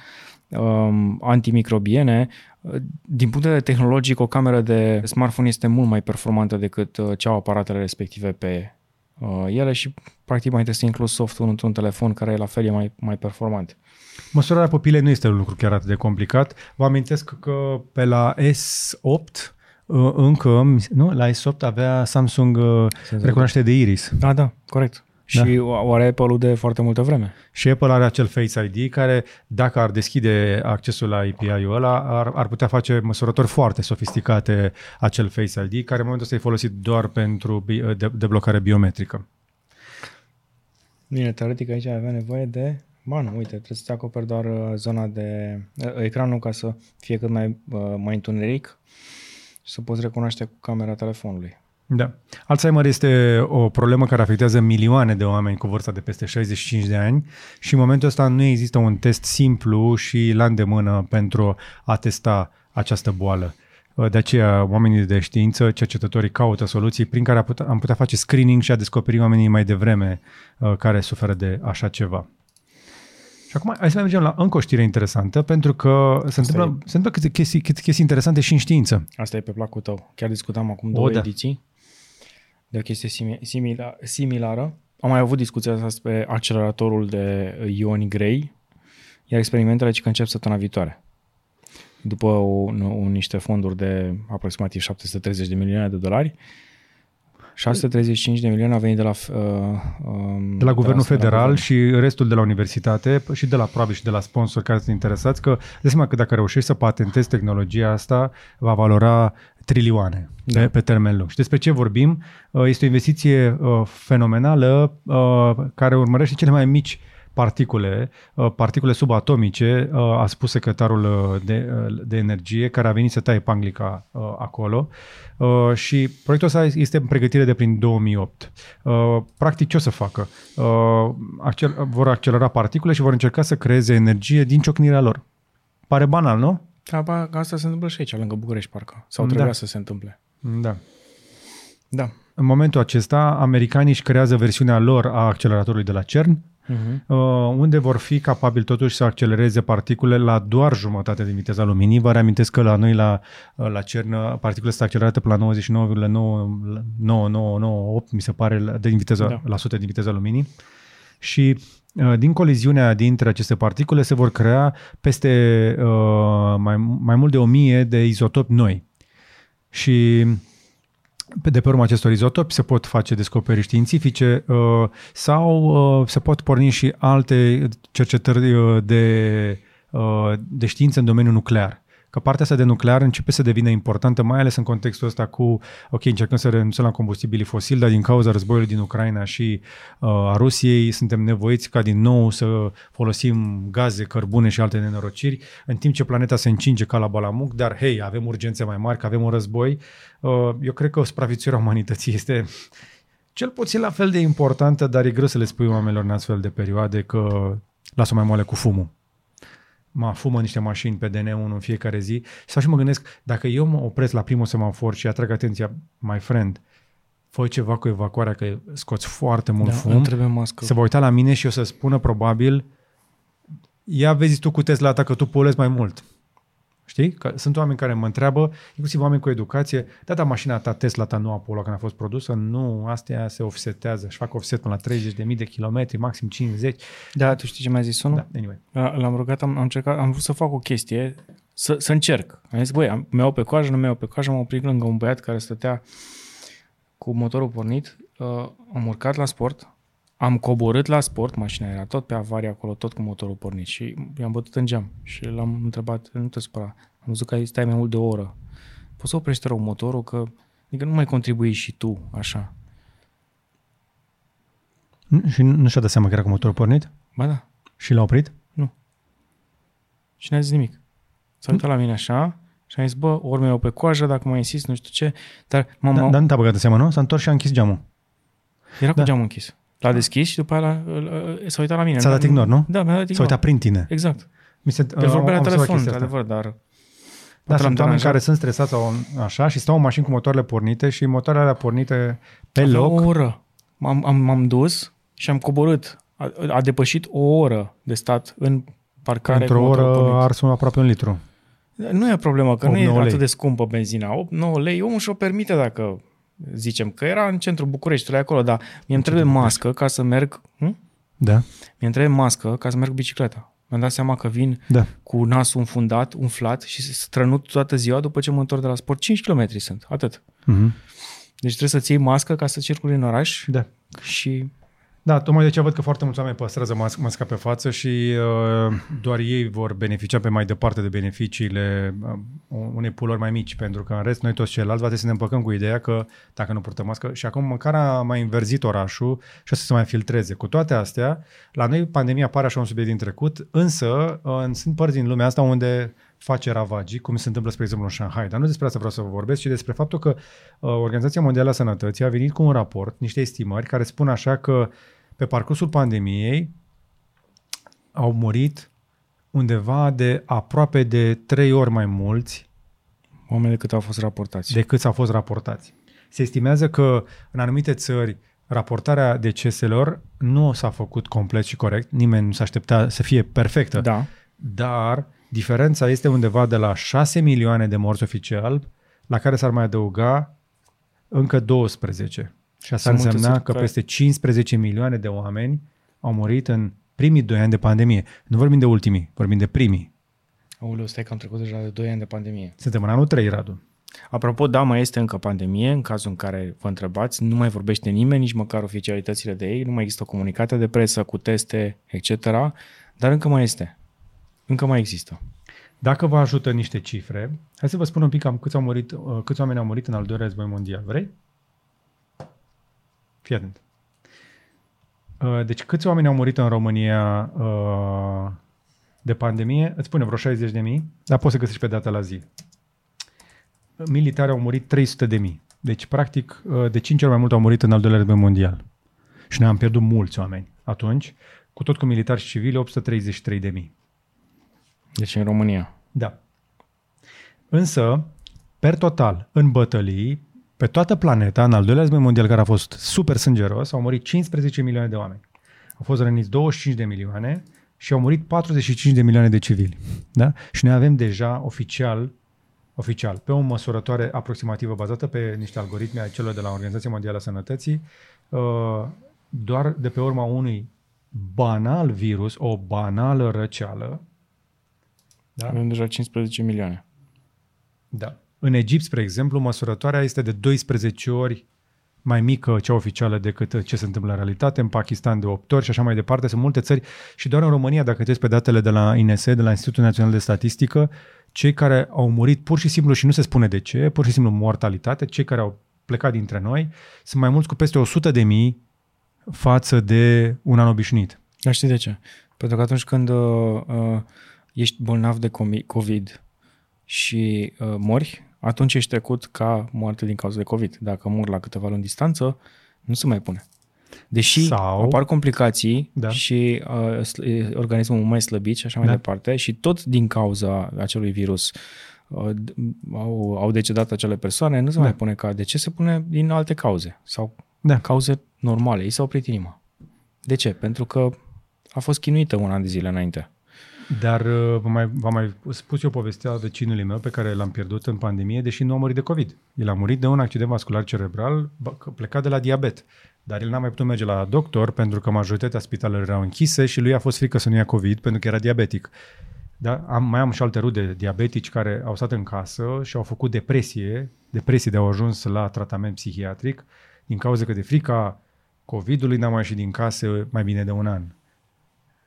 um, antimicrobiene, din punct de vedere tehnologic, o cameră de smartphone este mult mai performantă decât cea a aparatelor respective pe uh, ele și practic mai trebuie să inclus softul într-un telefon care la fel e mai, mai performant. Măsurarea pupilei nu este un lucru chiar atât de complicat. Vă amintesc că pe la S opt uh, încă, nu? La S opt avea Samsung uh, recunoaște de iris. Da, da, corect. Da. Și oare Apple-ul de foarte multă vreme. Și Apple are acel Face I D care, dacă ar deschide accesul la A P I-ul ăla, ar, ar putea face măsurători foarte sofisticate acel Face I D, care în momentul ăsta e folosit doar pentru deblocare biometrică. Bine, teoretic aici avea nevoie de... Ba nu, uite, trebuie să te acoperi doar zona de... ecranul ca să fie cât mai, mai întuneric și să poți recunoaște cu camera telefonului. Da. Alzheimer este o problemă care afectează milioane de oameni cu vârsta de peste șaizeci și cinci de ani și în momentul ăsta nu există un test simplu și la îndemână pentru a testa această boală. De aceea oamenii de știință, cercetătorii caută soluții prin care am putea face screening și a descoperi oamenii mai devreme care suferă de așa ceva. Și acum hai să mergem la încă o știre interesantă, pentru că se întâmplă, se întâmplă câte chestii, câte chestii interesante și în știință. Asta e pe placul tău. Chiar discutam acum două o, da. ediții. De o chestie simila, similară. Am mai avut discuția asta despre acceleratorul de ioni grei, iar experimentele zic că încep săptămâna viitoare. După o, nu, niște fonduri de aproximativ șapte sute treizeci de milioane de dolari, șase sute treizeci și cinci de milioane a venit de la... Uh, um, de la Guvernul de la Federal la și restul de la universitate și de la probabil și de la sponsori care sunt interesați, că de seama că dacă reușești să patentezi tehnologia asta, va valora trilioane da. pe, pe termen lung. Și despre ce vorbim? Este o investiție fenomenală care urmărește cele mai mici particule, particule subatomice, a spus secretarul de, de energie, care a venit să taie panglica acolo și proiectul ăsta este în pregătire de prin două mii opt. Practic ce o să facă? Vor accelera particule și vor încerca să creeze energie din ciocnirea lor. Pare banal, nu? Da, asta se întâmplă și aici, lângă București, parcă. Sau trebuia da. să se întâmple. Da. Da. În momentul acesta, americanii își creează versiunea lor a acceleratorului de la CERN, uh-huh. unde vor fi capabili totuși să accelereze particule la doar jumătate din viteza luminii. Vă reamintesc că la noi, la, la CERN, particule sunt accelerate până la nouăzeci și nouă virgulă nouă nouă nouă opt, mi se pare, din viteza, da. la sută din viteza luminii. Și din coliziunea dintre aceste particule se vor crea peste uh, mai, mai mult de o mie de izotopi noi. Și de pe urma acestor izotopi se pot face descoperiri științifice uh, sau uh, se pot porni și alte cercetări uh, de, uh, de știință în domeniul nuclear. Că partea asta de nuclear începe să devină importantă, mai ales în contextul ăsta cu, ok, încercăm să renunțăm la combustibilii fosili, dar din cauza războiului din Ucraina și uh, a Rusiei, suntem nevoiți ca din nou să folosim gaze, cărbune și alte nenorociri, în timp ce planeta se încinge ca la balamuc, dar, hei, avem urgențe mai mari, că avem un război. Uh, eu cred că supraviețuirea umanității este cel puțin la fel de importantă, dar e greu să le spui oamenilor în astfel de perioade că lasă mai moale cu fumul. Mă fumă niște mașini pe D N unu în fiecare zi. Sau și mă gândesc, dacă eu mă opresc la primul semafor și atrag atenția, my friend, fă ceva cu evacuarea, că scoți foarte mult da, fum, se va uita la mine și o să spună probabil, ia vezi tu cu Tesla ta că tu polezi mai mult. Știi? Că sunt oameni care mă întreabă, inclusiv oameni cu educație, da, da, mașina ta, Tesla ta nu a poluat când a fost produsă, nu, astea se offsetează, își fac offset până la treizeci de mii de kilometri, maxim cincizeci. Da, tu știi ce mi-a zis unul? Da, anyway. L-am rugat, am, am, încercat, am vrut să fac o chestie să, să încerc. Am zis, băi, mi-au pe coajă, nu mi-au pe coajă, m-am oprit lângă un băiat care stătea cu motorul pornit, uh, am urcat la sport, am coborât la sport, mașina era tot pe avarie acolo, tot cu motorul pornit și i-am bătut în geam și l-am întrebat, nu te supăra, am zis că stai mai mult de o oră, poți să oprești rău motorul, că adică nu mai contribui și tu, așa. Și nu și-a dat seama că era cu motorul pornit? Ba da. Și l-a oprit? Nu. Și n-a zis nimic. S-a uitat la mine așa și am zis, bă, ori mi-au pe coajă, dacă mai insist, nu știu ce, dar... Mama... Dar da, nu te-a băgat în seama, nu? S-a întors și a închis geamul. Era da. Cu geamul închis. L-a deschis și după aia la, s-a uitat la mine. S-a dat ignor, nu? Da, mi-a dat ignor. S-a uitat prin tine. Exact. Mi se, El vorbea la telefon, într-adevăr, dar... Da, sunt oameni care sunt stresați sau așa și stau în mașini cu motoarele pornite și motoarele alea pornite pe a loc. O oră. M-am, am, m-am dus și am coborât. A, a depășit o oră de stat în parcare. Într-o oră ars aproape un litru. Nu e problema, că opt, nu e atât de scumpă benzina. opt nouă lei, omul și-o permite dacă zicem că era în centrul Bucureștiului acolo, dar mi-e trebuie mască ca să merg... Hm? Da. Mi-e trebuie mască ca să merg bicicleta. Mi-am dat seama că vin da. Cu nasul înfundat, umflat și strănut toată ziua după ce mă întorc de la sport. cinci kilometri sunt, atât. Mm-hmm. Deci trebuie să-ți iei mască ca să circuli în oraș. Da. Și... Da, tocmai de aceea văd că foarte mulți oameni păstrează mas- masca pe față și uh, doar ei vor beneficia pe mai departe de beneficiile uh, unei pulori mai mici, pentru că în rest noi toți ceilalți va trebui să ne împăcăm cu ideea că dacă nu purtăm mască și acum măcar a mai inverzit orașul și o să se mai filtreze. Cu toate astea, la noi pandemia pare așa un subiect din trecut, însă uh, sunt părți din lumea asta unde face ravagii, cum se întâmplă, spre exemplu, în Shanghai. Dar nu despre asta vreau să vă vorbesc, ci despre faptul că uh, Organizația Mondială a Sănătății a venit cu un raport, niște estimări, care spun așa că pe parcursul pandemiei au murit undeva de aproape de trei ori mai mulți oameni decât au fost raportați. Decât s-au fost raportați. Se estimează că în anumite țări raportarea deceselor nu s-a făcut complet și corect, nimeni nu s-a aștepta să fie perfectă, da. Dar diferența este undeva de la șase milioane de morți oficial, la care s-ar mai adăuga încă douăsprezece. Și asta sunt însemna că peste cincisprezece milioane de oameni au murit în primii doi ani de pandemie. Nu vorbim de ultimii, vorbim de primii. Aoleu, stai că am trecut deja de doi ani de pandemie. Suntem în anul trei, Radu. Apropo, da, mai este încă pandemie, în cazul în care vă întrebați, nu mai vorbește nimeni, nici măcar oficialitățile de ei, nu mai există comunicate de presă cu teste, et cetera, dar încă mai este. Încă mai există. Dacă vă ajută niște cifre, hai să vă spun un pic cam câți, au murit, câți oameni au murit în al doilea război mondial. Vrei? Fii atent. Deci câți oameni au murit în România de pandemie? Îți spune vreo șaizeci de mii, dar poți să găsești pe data la zi. Militari au murit trei sute de mii. Deci, practic, de cinci ori mai mult au murit în al doilea război mondial. Și ne-am pierdut mulți oameni atunci, cu tot cu militari și civili, opt sute treizeci și trei de mii. Deci în România. Da. Însă, per total, în bătălii, pe toată planeta, în al doilea război mondial, care a fost super sângeros, au murit cincisprezece milioane de oameni. Au fost răniți douăzeci și cinci de milioane și au murit patruzeci și cinci de milioane de civili. Da? Și noi avem deja oficial, oficial, pe o măsurătoare aproximativă bazată pe niște algoritmi ai celor de la Organizația Mondială a Sănătății, doar de pe urma unui banal virus, o banală răceală, da? Avem deja cincisprezece milioane. Da. În Egipt, spre exemplu, măsurătoarea este de doisprezece ori mai mică cea oficială decât ce se întâmplă în realitate, în Pakistan de opt ori și așa mai departe. Sunt multe țări și doar în România, dacă te uiți pe datele de la I N S, de la Institutul Național de Statistică, cei care au murit pur și simplu și nu se spune de ce, pur și simplu mortalitate, cei care au plecat dintre noi, sunt mai mulți cu peste o sută de mii față de un an obișnuit. Dar știi de ce? Pentru că atunci când uh, uh, ești bolnav de COVID și uh, mori, atunci ești trecut ca moarte din cauza de COVID. Dacă mor la câteva luni distanță, nu se mai pune. Deși Sau... apar complicații da. și uh, organismul mai slăbit și așa mai da. departe și tot din cauza acelui virus uh, au, au decedat acele persoane, nu se da. mai pune ca deces, se pune din alte cauze sau da. cauze normale. Ei s-a oprit inima. De ce? Pentru că a fost chinuită un an de zile înainte. Dar v-am mai, v-am mai spus eu povestea vecinului meu pe care l-am pierdut în pandemie, deși nu a murit de COVID. El a murit de un accident vascular cerebral plecat de la diabet. Dar el n-a mai putut merge la doctor pentru că majoritatea spitalelor erau închise și lui a fost frică să nu ia COVID pentru că era diabetic. Da? Am, mai am și alte rude diabetici care au stat în casă și au făcut depresie, depresie de au ajuns la tratament psihiatric din cauza că de frica COVID-ului n-am mai ieșit din casă mai bine de un an.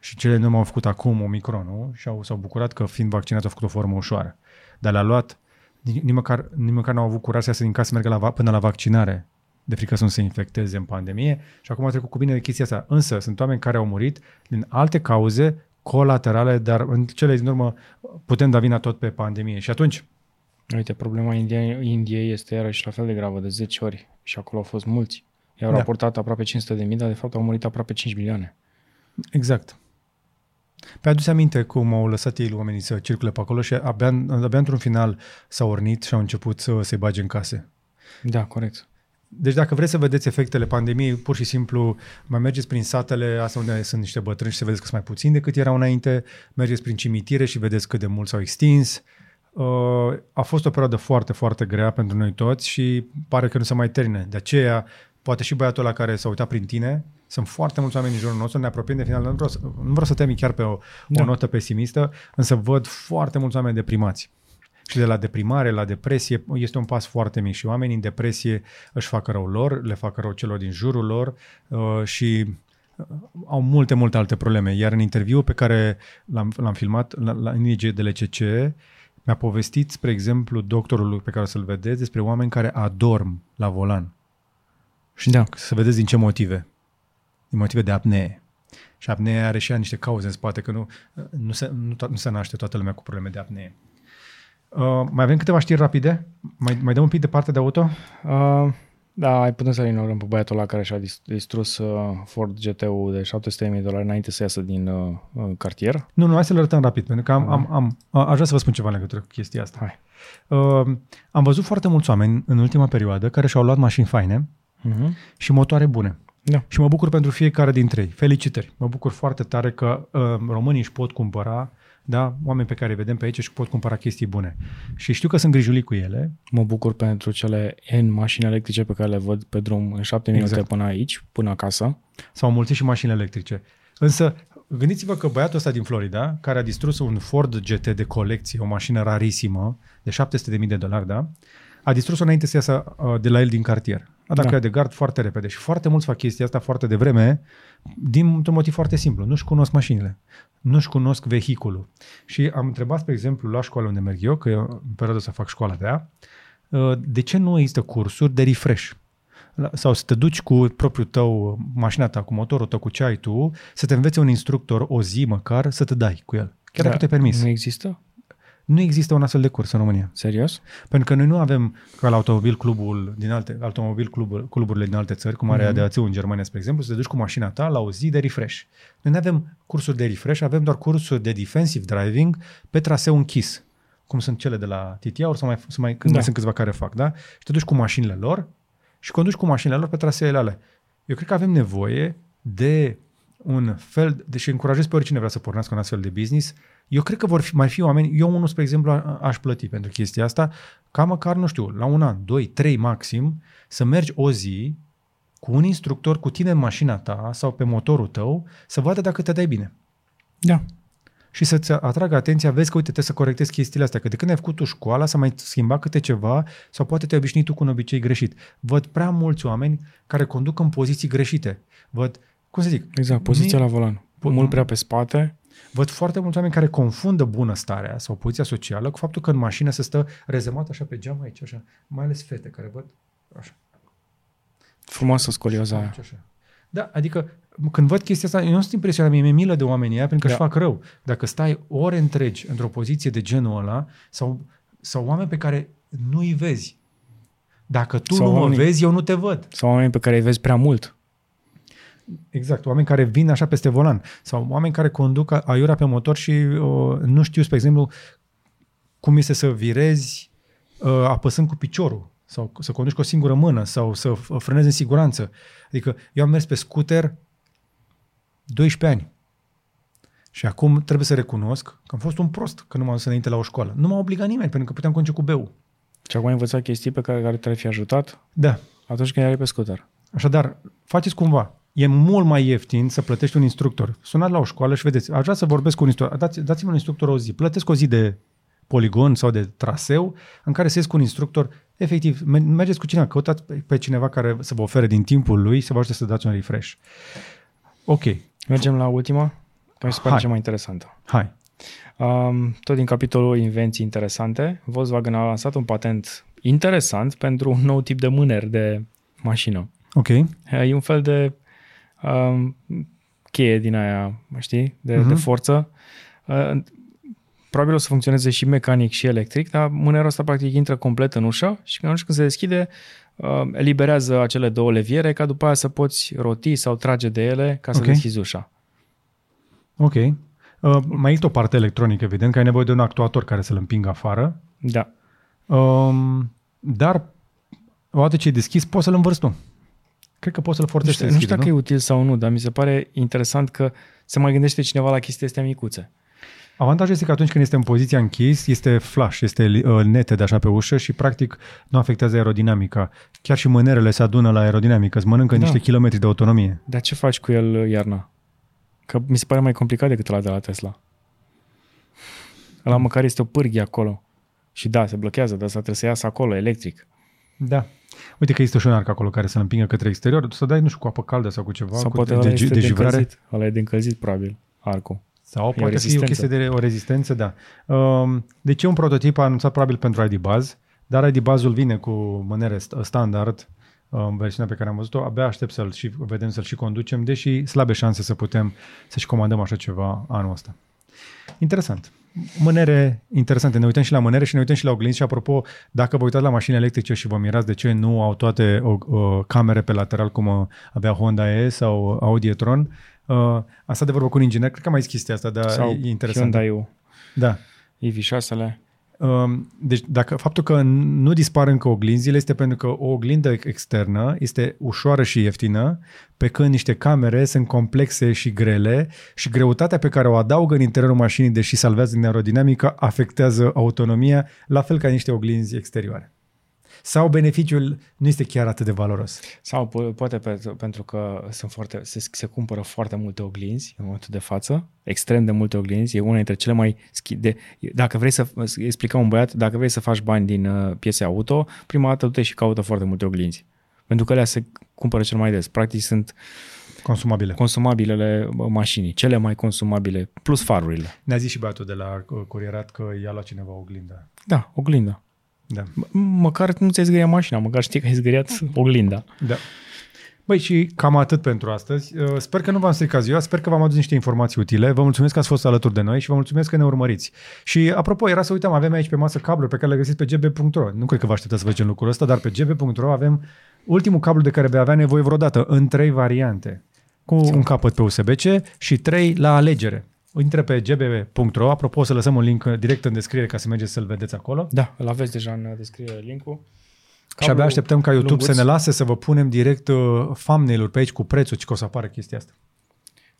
Și cele nu m-au făcut acum Omicronul și au, s-au bucurat că fiind vaccinați au făcut o formă ușoară. Dar le-a luat, nici măcar, nici măcar n-au avut curaj să iasă din casă să meargă la, până la vaccinare, de frică să nu se infecteze în pandemie și acum a trecut cu bine de chestia asta. Însă sunt oameni care au murit din alte cauze colaterale, dar în cele din urmă putem da vina tot pe pandemie. Și atunci... Uite, problema Indiei India este iarăși la fel de gravă, de zece ori și acolo au fost mulți. I-au da. raportat aproape cinci sute de mii, dar de fapt au murit aproape cinci milioane. Exact. Pe adus aminte cum au lăsat ei oamenii să circule pe acolo și abia, abia într-un final s-au ornit și au început să se bage în case. Da, corect. Deci dacă vreți să vedeți efectele pandemiei, pur și simplu mai mergeți prin satele astea unde sunt niște bătrâni și să vedeți că sunt mai puțini decât erau înainte, mergeți prin cimitire și vedeți cât de mult s-au extins. A fost o perioadă foarte, foarte grea pentru noi toți și pare că nu se mai termină. De aceea, poate și băiatul ăla care s-a uitat prin tine, sunt foarte mulți oameni în jurul nostru, ne apropiem de final, nu vreau să, nu vreau să temi chiar pe o, o da. notă pesimistă, însă văd foarte mulți oameni deprimați. Și de la deprimare la depresie este un pas foarte mic și oamenii în depresie își fac rău lor, le fac rău celor din jurul lor uh, și au multe, multe alte probleme. Iar în interviul pe care l-am, l-am filmat la, la I G D L C C mi-a povestit, spre exemplu, doctorul pe care o să-l vedeți, despre oameni care adorm la volan. Și da. să vedeți din ce motive. Din motive de apnee. Și apnea are și ea niște cauze în spate, că nu, nu, se, nu, nu se naște toată lumea cu probleme de apnee. Uh, mai avem câteva știri rapide? Mai, mai dăm un pic de parte de auto? Uh, da, putem să-l ignorăm pe băiatul ăla care și-a distrus uh, Ford G T-ul de șapte sute de mii de dolari înainte să iasă din uh, cartier. Nu, nu, hai să-l arătăm rapid, pentru că am, uh. am, am, aș vrea să vă spun ceva în legătură cu chestia asta. Hai. Uh, am văzut foarte mulți oameni în ultima perioadă care și-au luat mașini faine uh-huh. și motoare bune. Da. Și mă bucur pentru fiecare dintre ei. Felicitări! Mă bucur foarte tare că uh, românii își pot cumpăra, da, oameni pe care îi vedem pe aici și pot cumpăra chestii bune. Și știu că sunt grijulit cu ele. Mă bucur pentru cele N mașini electrice pe care le văd pe drum în șapte minute exact. până aici, până acasă. S-au mulțit și mașini electrice. Însă, gândiți-vă că băiatul ăsta din Florida, care a distrus un Ford G T de colecție, o mașină rarisimă, de șapte sute de mii de dolari, da, a distrus-o înainte să iasă de la el din cartier. A dat da. de gard foarte repede și foarte mulți fac chestia asta foarte devreme dintr-un motiv foarte simplu. Nu-și cunosc mașinile, nu-și cunosc vehiculul. Și am întrebat, spre exemplu, la școală unde merg eu, că eu, în perioada să fac școala de ea, de ce nu există cursuri de refresh? Sau să te duci cu propriul tău, mașina ta, cu motorul tău, cu ce ai tu, să te învețe un instructor o zi măcar să te dai cu el. Chiar da. dacă te-ai permis. Nu există? Nu există un astfel de curs în România. Serios? Pentru că noi nu avem ca la automobil clubul din alte automobil club, cluburile din alte țări, cum are mm-hmm. A D A C-ul în Germania, spre exemplu, să te duci cu mașina ta la o zi de refresh. Noi nu avem cursuri de refresh, avem doar cursuri de defensive driving pe traseu închis, cum sunt cele de la T T A, ori sau mai, sau mai, da. mai sunt câțiva care fac, da? Și te duci cu mașinile lor și conduci cu mașinile lor pe traseele alea. Eu cred că avem nevoie de un fel, deși încurajez pe oricine vrea să pornească un astfel de business. Eu cred că vor fi, mai fi oameni, eu unul, spre exemplu, a, aș plăti pentru chestia asta, ca măcar, nu știu, la un an, doi, trei maxim, să mergi o zi cu un instructor, cu tine în mașina ta sau pe motorul tău, să vadă dacă te dai bine. Da. Și să-ți atragă atenția, vezi că, uite, trebuie să corectezi chestiile astea, că de când ai făcut tu școala s-a mai schimbat câte ceva sau poate te-ai obișnuit tu cu un obicei greșit. Văd prea mulți oameni care conduc în poziții greșite. Văd, cum să zic? Exact, poziția mi- la volan. Po- mult prea pe spate. Văd foarte mulți oameni care confundă bunăstarea sau poziția socială cu faptul că în mașină se stă rezemat așa pe geam aici, așa, mai ales fete care văd așa. Frumoasă scolioza aia. Așa. Da, adică când văd chestia asta, eu nu sunt impresionat, mie mi-e milă de oamenii aia pentru că da. își fac rău. Dacă stai ore întregi într-o poziție de genul ăla sau, sau oameni pe care nu îi vezi, dacă tu sau nu oamenii, mă vezi, eu nu te văd. Sau oameni pe care îi vezi prea mult. Exact, oameni care vin așa peste volan sau oameni care conduc aiurea pe motor și uh, nu știu, spre exemplu, cum este să virezi uh, apăsând cu piciorul sau să conduci cu o singură mână sau să frânezi în siguranță. Adică eu am mers pe scooter doisprezece ani și acum trebuie să recunosc că am fost un prost că nu m-am dus înainte la o școală. Nu m-a obligat nimeni pentru că puteam conduce cu B U. Și acum ai învățat chestii pe care, care te-ar fi ajutat? Da. Atunci când erai pe scooter. Așadar, faceți cumva. e mult mai ieftin să plătești un instructor. Sunați la o școală și vedeți, aș vrea să vorbesc cu un instructor, dați, dați-mi un instructor o zi, plătesc o zi de poligon sau de traseu în care să ies cu un instructor, efectiv, mergeți cu cineva, căutați pe cineva care să vă ofere din timpul lui, să vă ajute să dați un refresh. Ok. Mergem la ultima? Mi se pare cea mai interesantă. Hai. Um, tot din capitolul invenții interesante, Volkswagen a lansat un patent interesant pentru un nou tip de mâner de mașină. Ok. E un fel de um, cheie din aia, știi, de, uh-huh. de forță. Uh, probabil o să funcționeze și mecanic și electric, dar mânerul ăsta practic intră complet în ușă și atunci când se deschide uh, eliberează acele două leviere ca după aia să poți roti sau trage de ele ca să okay. deschizi ușa. Ok. Uh, mai este o parte electronică, evident, că ai nevoie de un actuator care să-l împingă afară. Da. Um, dar odată ce e deschis, poți să-l învârți tu. Cred că poți să-l forțești să deschide, nu? Știu dacă e util sau nu, dar mi se pare interesant că se mai gândește cineva la chestii astea micuțe. Avantajul este că atunci când este în poziția închis, este flash, este neted așa pe ușă și practic nu afectează aerodinamica. Chiar și mânerele se adună la aerodinamică, îți mănâncă da. niște kilometri de autonomie. Dar ce faci cu el iarna? Că mi se pare mai complicat decât ăla de la Tesla. Ăla măcar este o pârghie acolo. Și da, se blochează, dar trebuie să iasă acolo, electric. Da. Uite că este și un arc acolo care să-l împingă către exterior, să dai, nu știu, cu apă caldă sau cu ceva. Sau cu poate de, ăla este de încălzit. Ăla e de încălzit, probabil, arcul. Sau poate să fie o chestie de o rezistență, da. Deci e un prototip anunțat probabil pentru I D Buzz, dar I D Buzz-ul vine cu mânere standard, versiunea pe care am văzut-o, abia aștept să-l și vedem, să-l și conducem, deși slabe șanse să putem să-și comandăm așa ceva anul ăsta. Interesant. Mânere interesante. Ne uităm și la mânere și ne uităm și la oglinzi și apropo, dacă vă uitați la mașini electrice și vă mirați de ce nu au toate o, o, camere pe lateral cum avea Honda E sau Audi e-tron, Uh, asta de vorbă cu un inginer, cred că mai zis chestia asta, dar sau e interesant. Sau Hyundai-ul. Da. E V șase-le. Uh, deci dacă, faptul că nu dispar încă oglinzile este pentru că o oglindă externă este ușoară și ieftină, pe când niște camere sunt complexe și grele și greutatea pe care o adaugă în interiorul mașinii, deși salvează din aerodinamică, afectează autonomia, la fel ca niște oglinzi exterioare. Sau beneficiul nu este chiar atât de valoros. Sau po- poate pe, pentru că sunt foarte, se, se cumpără foarte multe oglinzi în momentul de față, extrem de multe oglinzi, e una dintre cele mai... De, dacă vrei să... Explica un băiat, dacă vrei să faci bani din uh, piese auto, prima dată du-te și caută foarte multe oglinzi. Pentru că alea se cumpără cel mai des. Practic sunt... Consumabile. Consumabilele mașinii, cele mai consumabile, plus farurile. Ne-a zis și băiatul de la curierat că i-a luat cineva oglinda. Da, oglinda. Da. Măcar nu ți-ai zgâriat mașina, măcar știi că ai zgâriat oglinda. Da. Băi, și cam atât pentru astăzi. Sper că nu v-am stricat ziua, sper că v-am adus niște informații utile. Vă mulțumesc că ați fost alături de noi și vă mulțumesc că ne urmăriți. Și apropo, era să uităm, avem aici pe masă cabluri pe care le găsiți pe g b punct r o. Nu cred că vă așteptați să facem lucrul ăsta, dar pe g b punct r o avem ultimul cablu de care vei avea nevoie vreodată, în trei variante. Cu un capăt pe U S B C și trei la alegere. Intră pe g b punct r o. Apropo, o să lăsăm un link direct în descriere ca să mergeți să-l vedeți acolo. Da, îl aveți deja în descriere link-ul. Cablu și abia așteptăm ca YouTube lunguț. Să ne lase să vă punem direct uh, thumbnail-uri pe aici cu prețul și că o să apară chestia asta.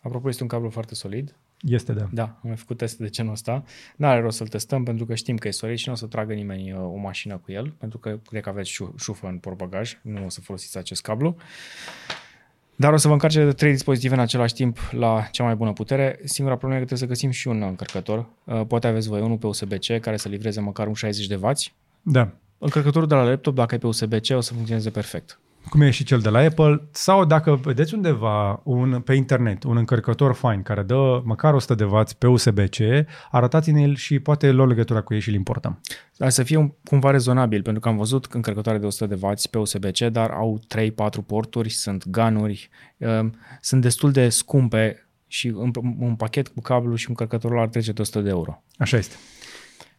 Apropo, este un cablu foarte solid. Este, da. Da, am făcut teste de genul ăsta. N-are rost să-l testăm pentru că știm că e solid și nu o să tragă nimeni uh, o mașină cu el, pentru că cred că aveți șu- șufă în portbagaj, nu o să folosiți acest cablu. Dar o să vă încarce de trei dispozitive în același timp la cea mai bună putere. Singura problemă e că trebuie să găsim și un încărcător. Poate aveți voi unul pe U S B C care să livreze măcar un șaizeci de wați. Da. Încărcătorul de la laptop, dacă e pe U S B C, o să funcționeze perfect. Cum e și cel de la Apple. Sau dacă vedeți undeva un, pe internet un încărcător fain care dă măcar o sută de wați pe U S B C, arătați-ne-l și poate luăm legătura cu ei și îl importăm. Dar să fie un, cumva rezonabil, pentru că am văzut încărcătoare de o sută de wați pe U S B C, dar au trei patru porturi, sunt ganuri, um, sunt destul de scumpe și un, un pachet cu cablu și încărcătorul ar trece de o sută de euro. Așa este.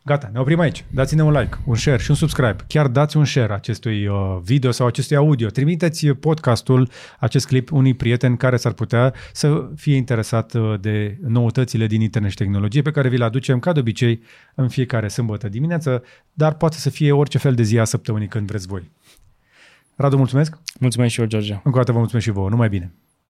Gata, ne oprim aici. Dați-ne un like, un share și un subscribe. Chiar dați un share acestui video sau acestui audio. Trimiteți podcastul, acest clip, unui prieten care s-ar putea să fie interesat de noutățile din internet și tehnologie pe care vi le aducem, ca de obicei, în fiecare sâmbătă dimineață, dar poate să fie orice fel de zi a săptămânii când vreți voi. Radu, mulțumesc! Mulțumesc și eu, George! Încă o dată vă mulțumesc și vouă. Numai bine!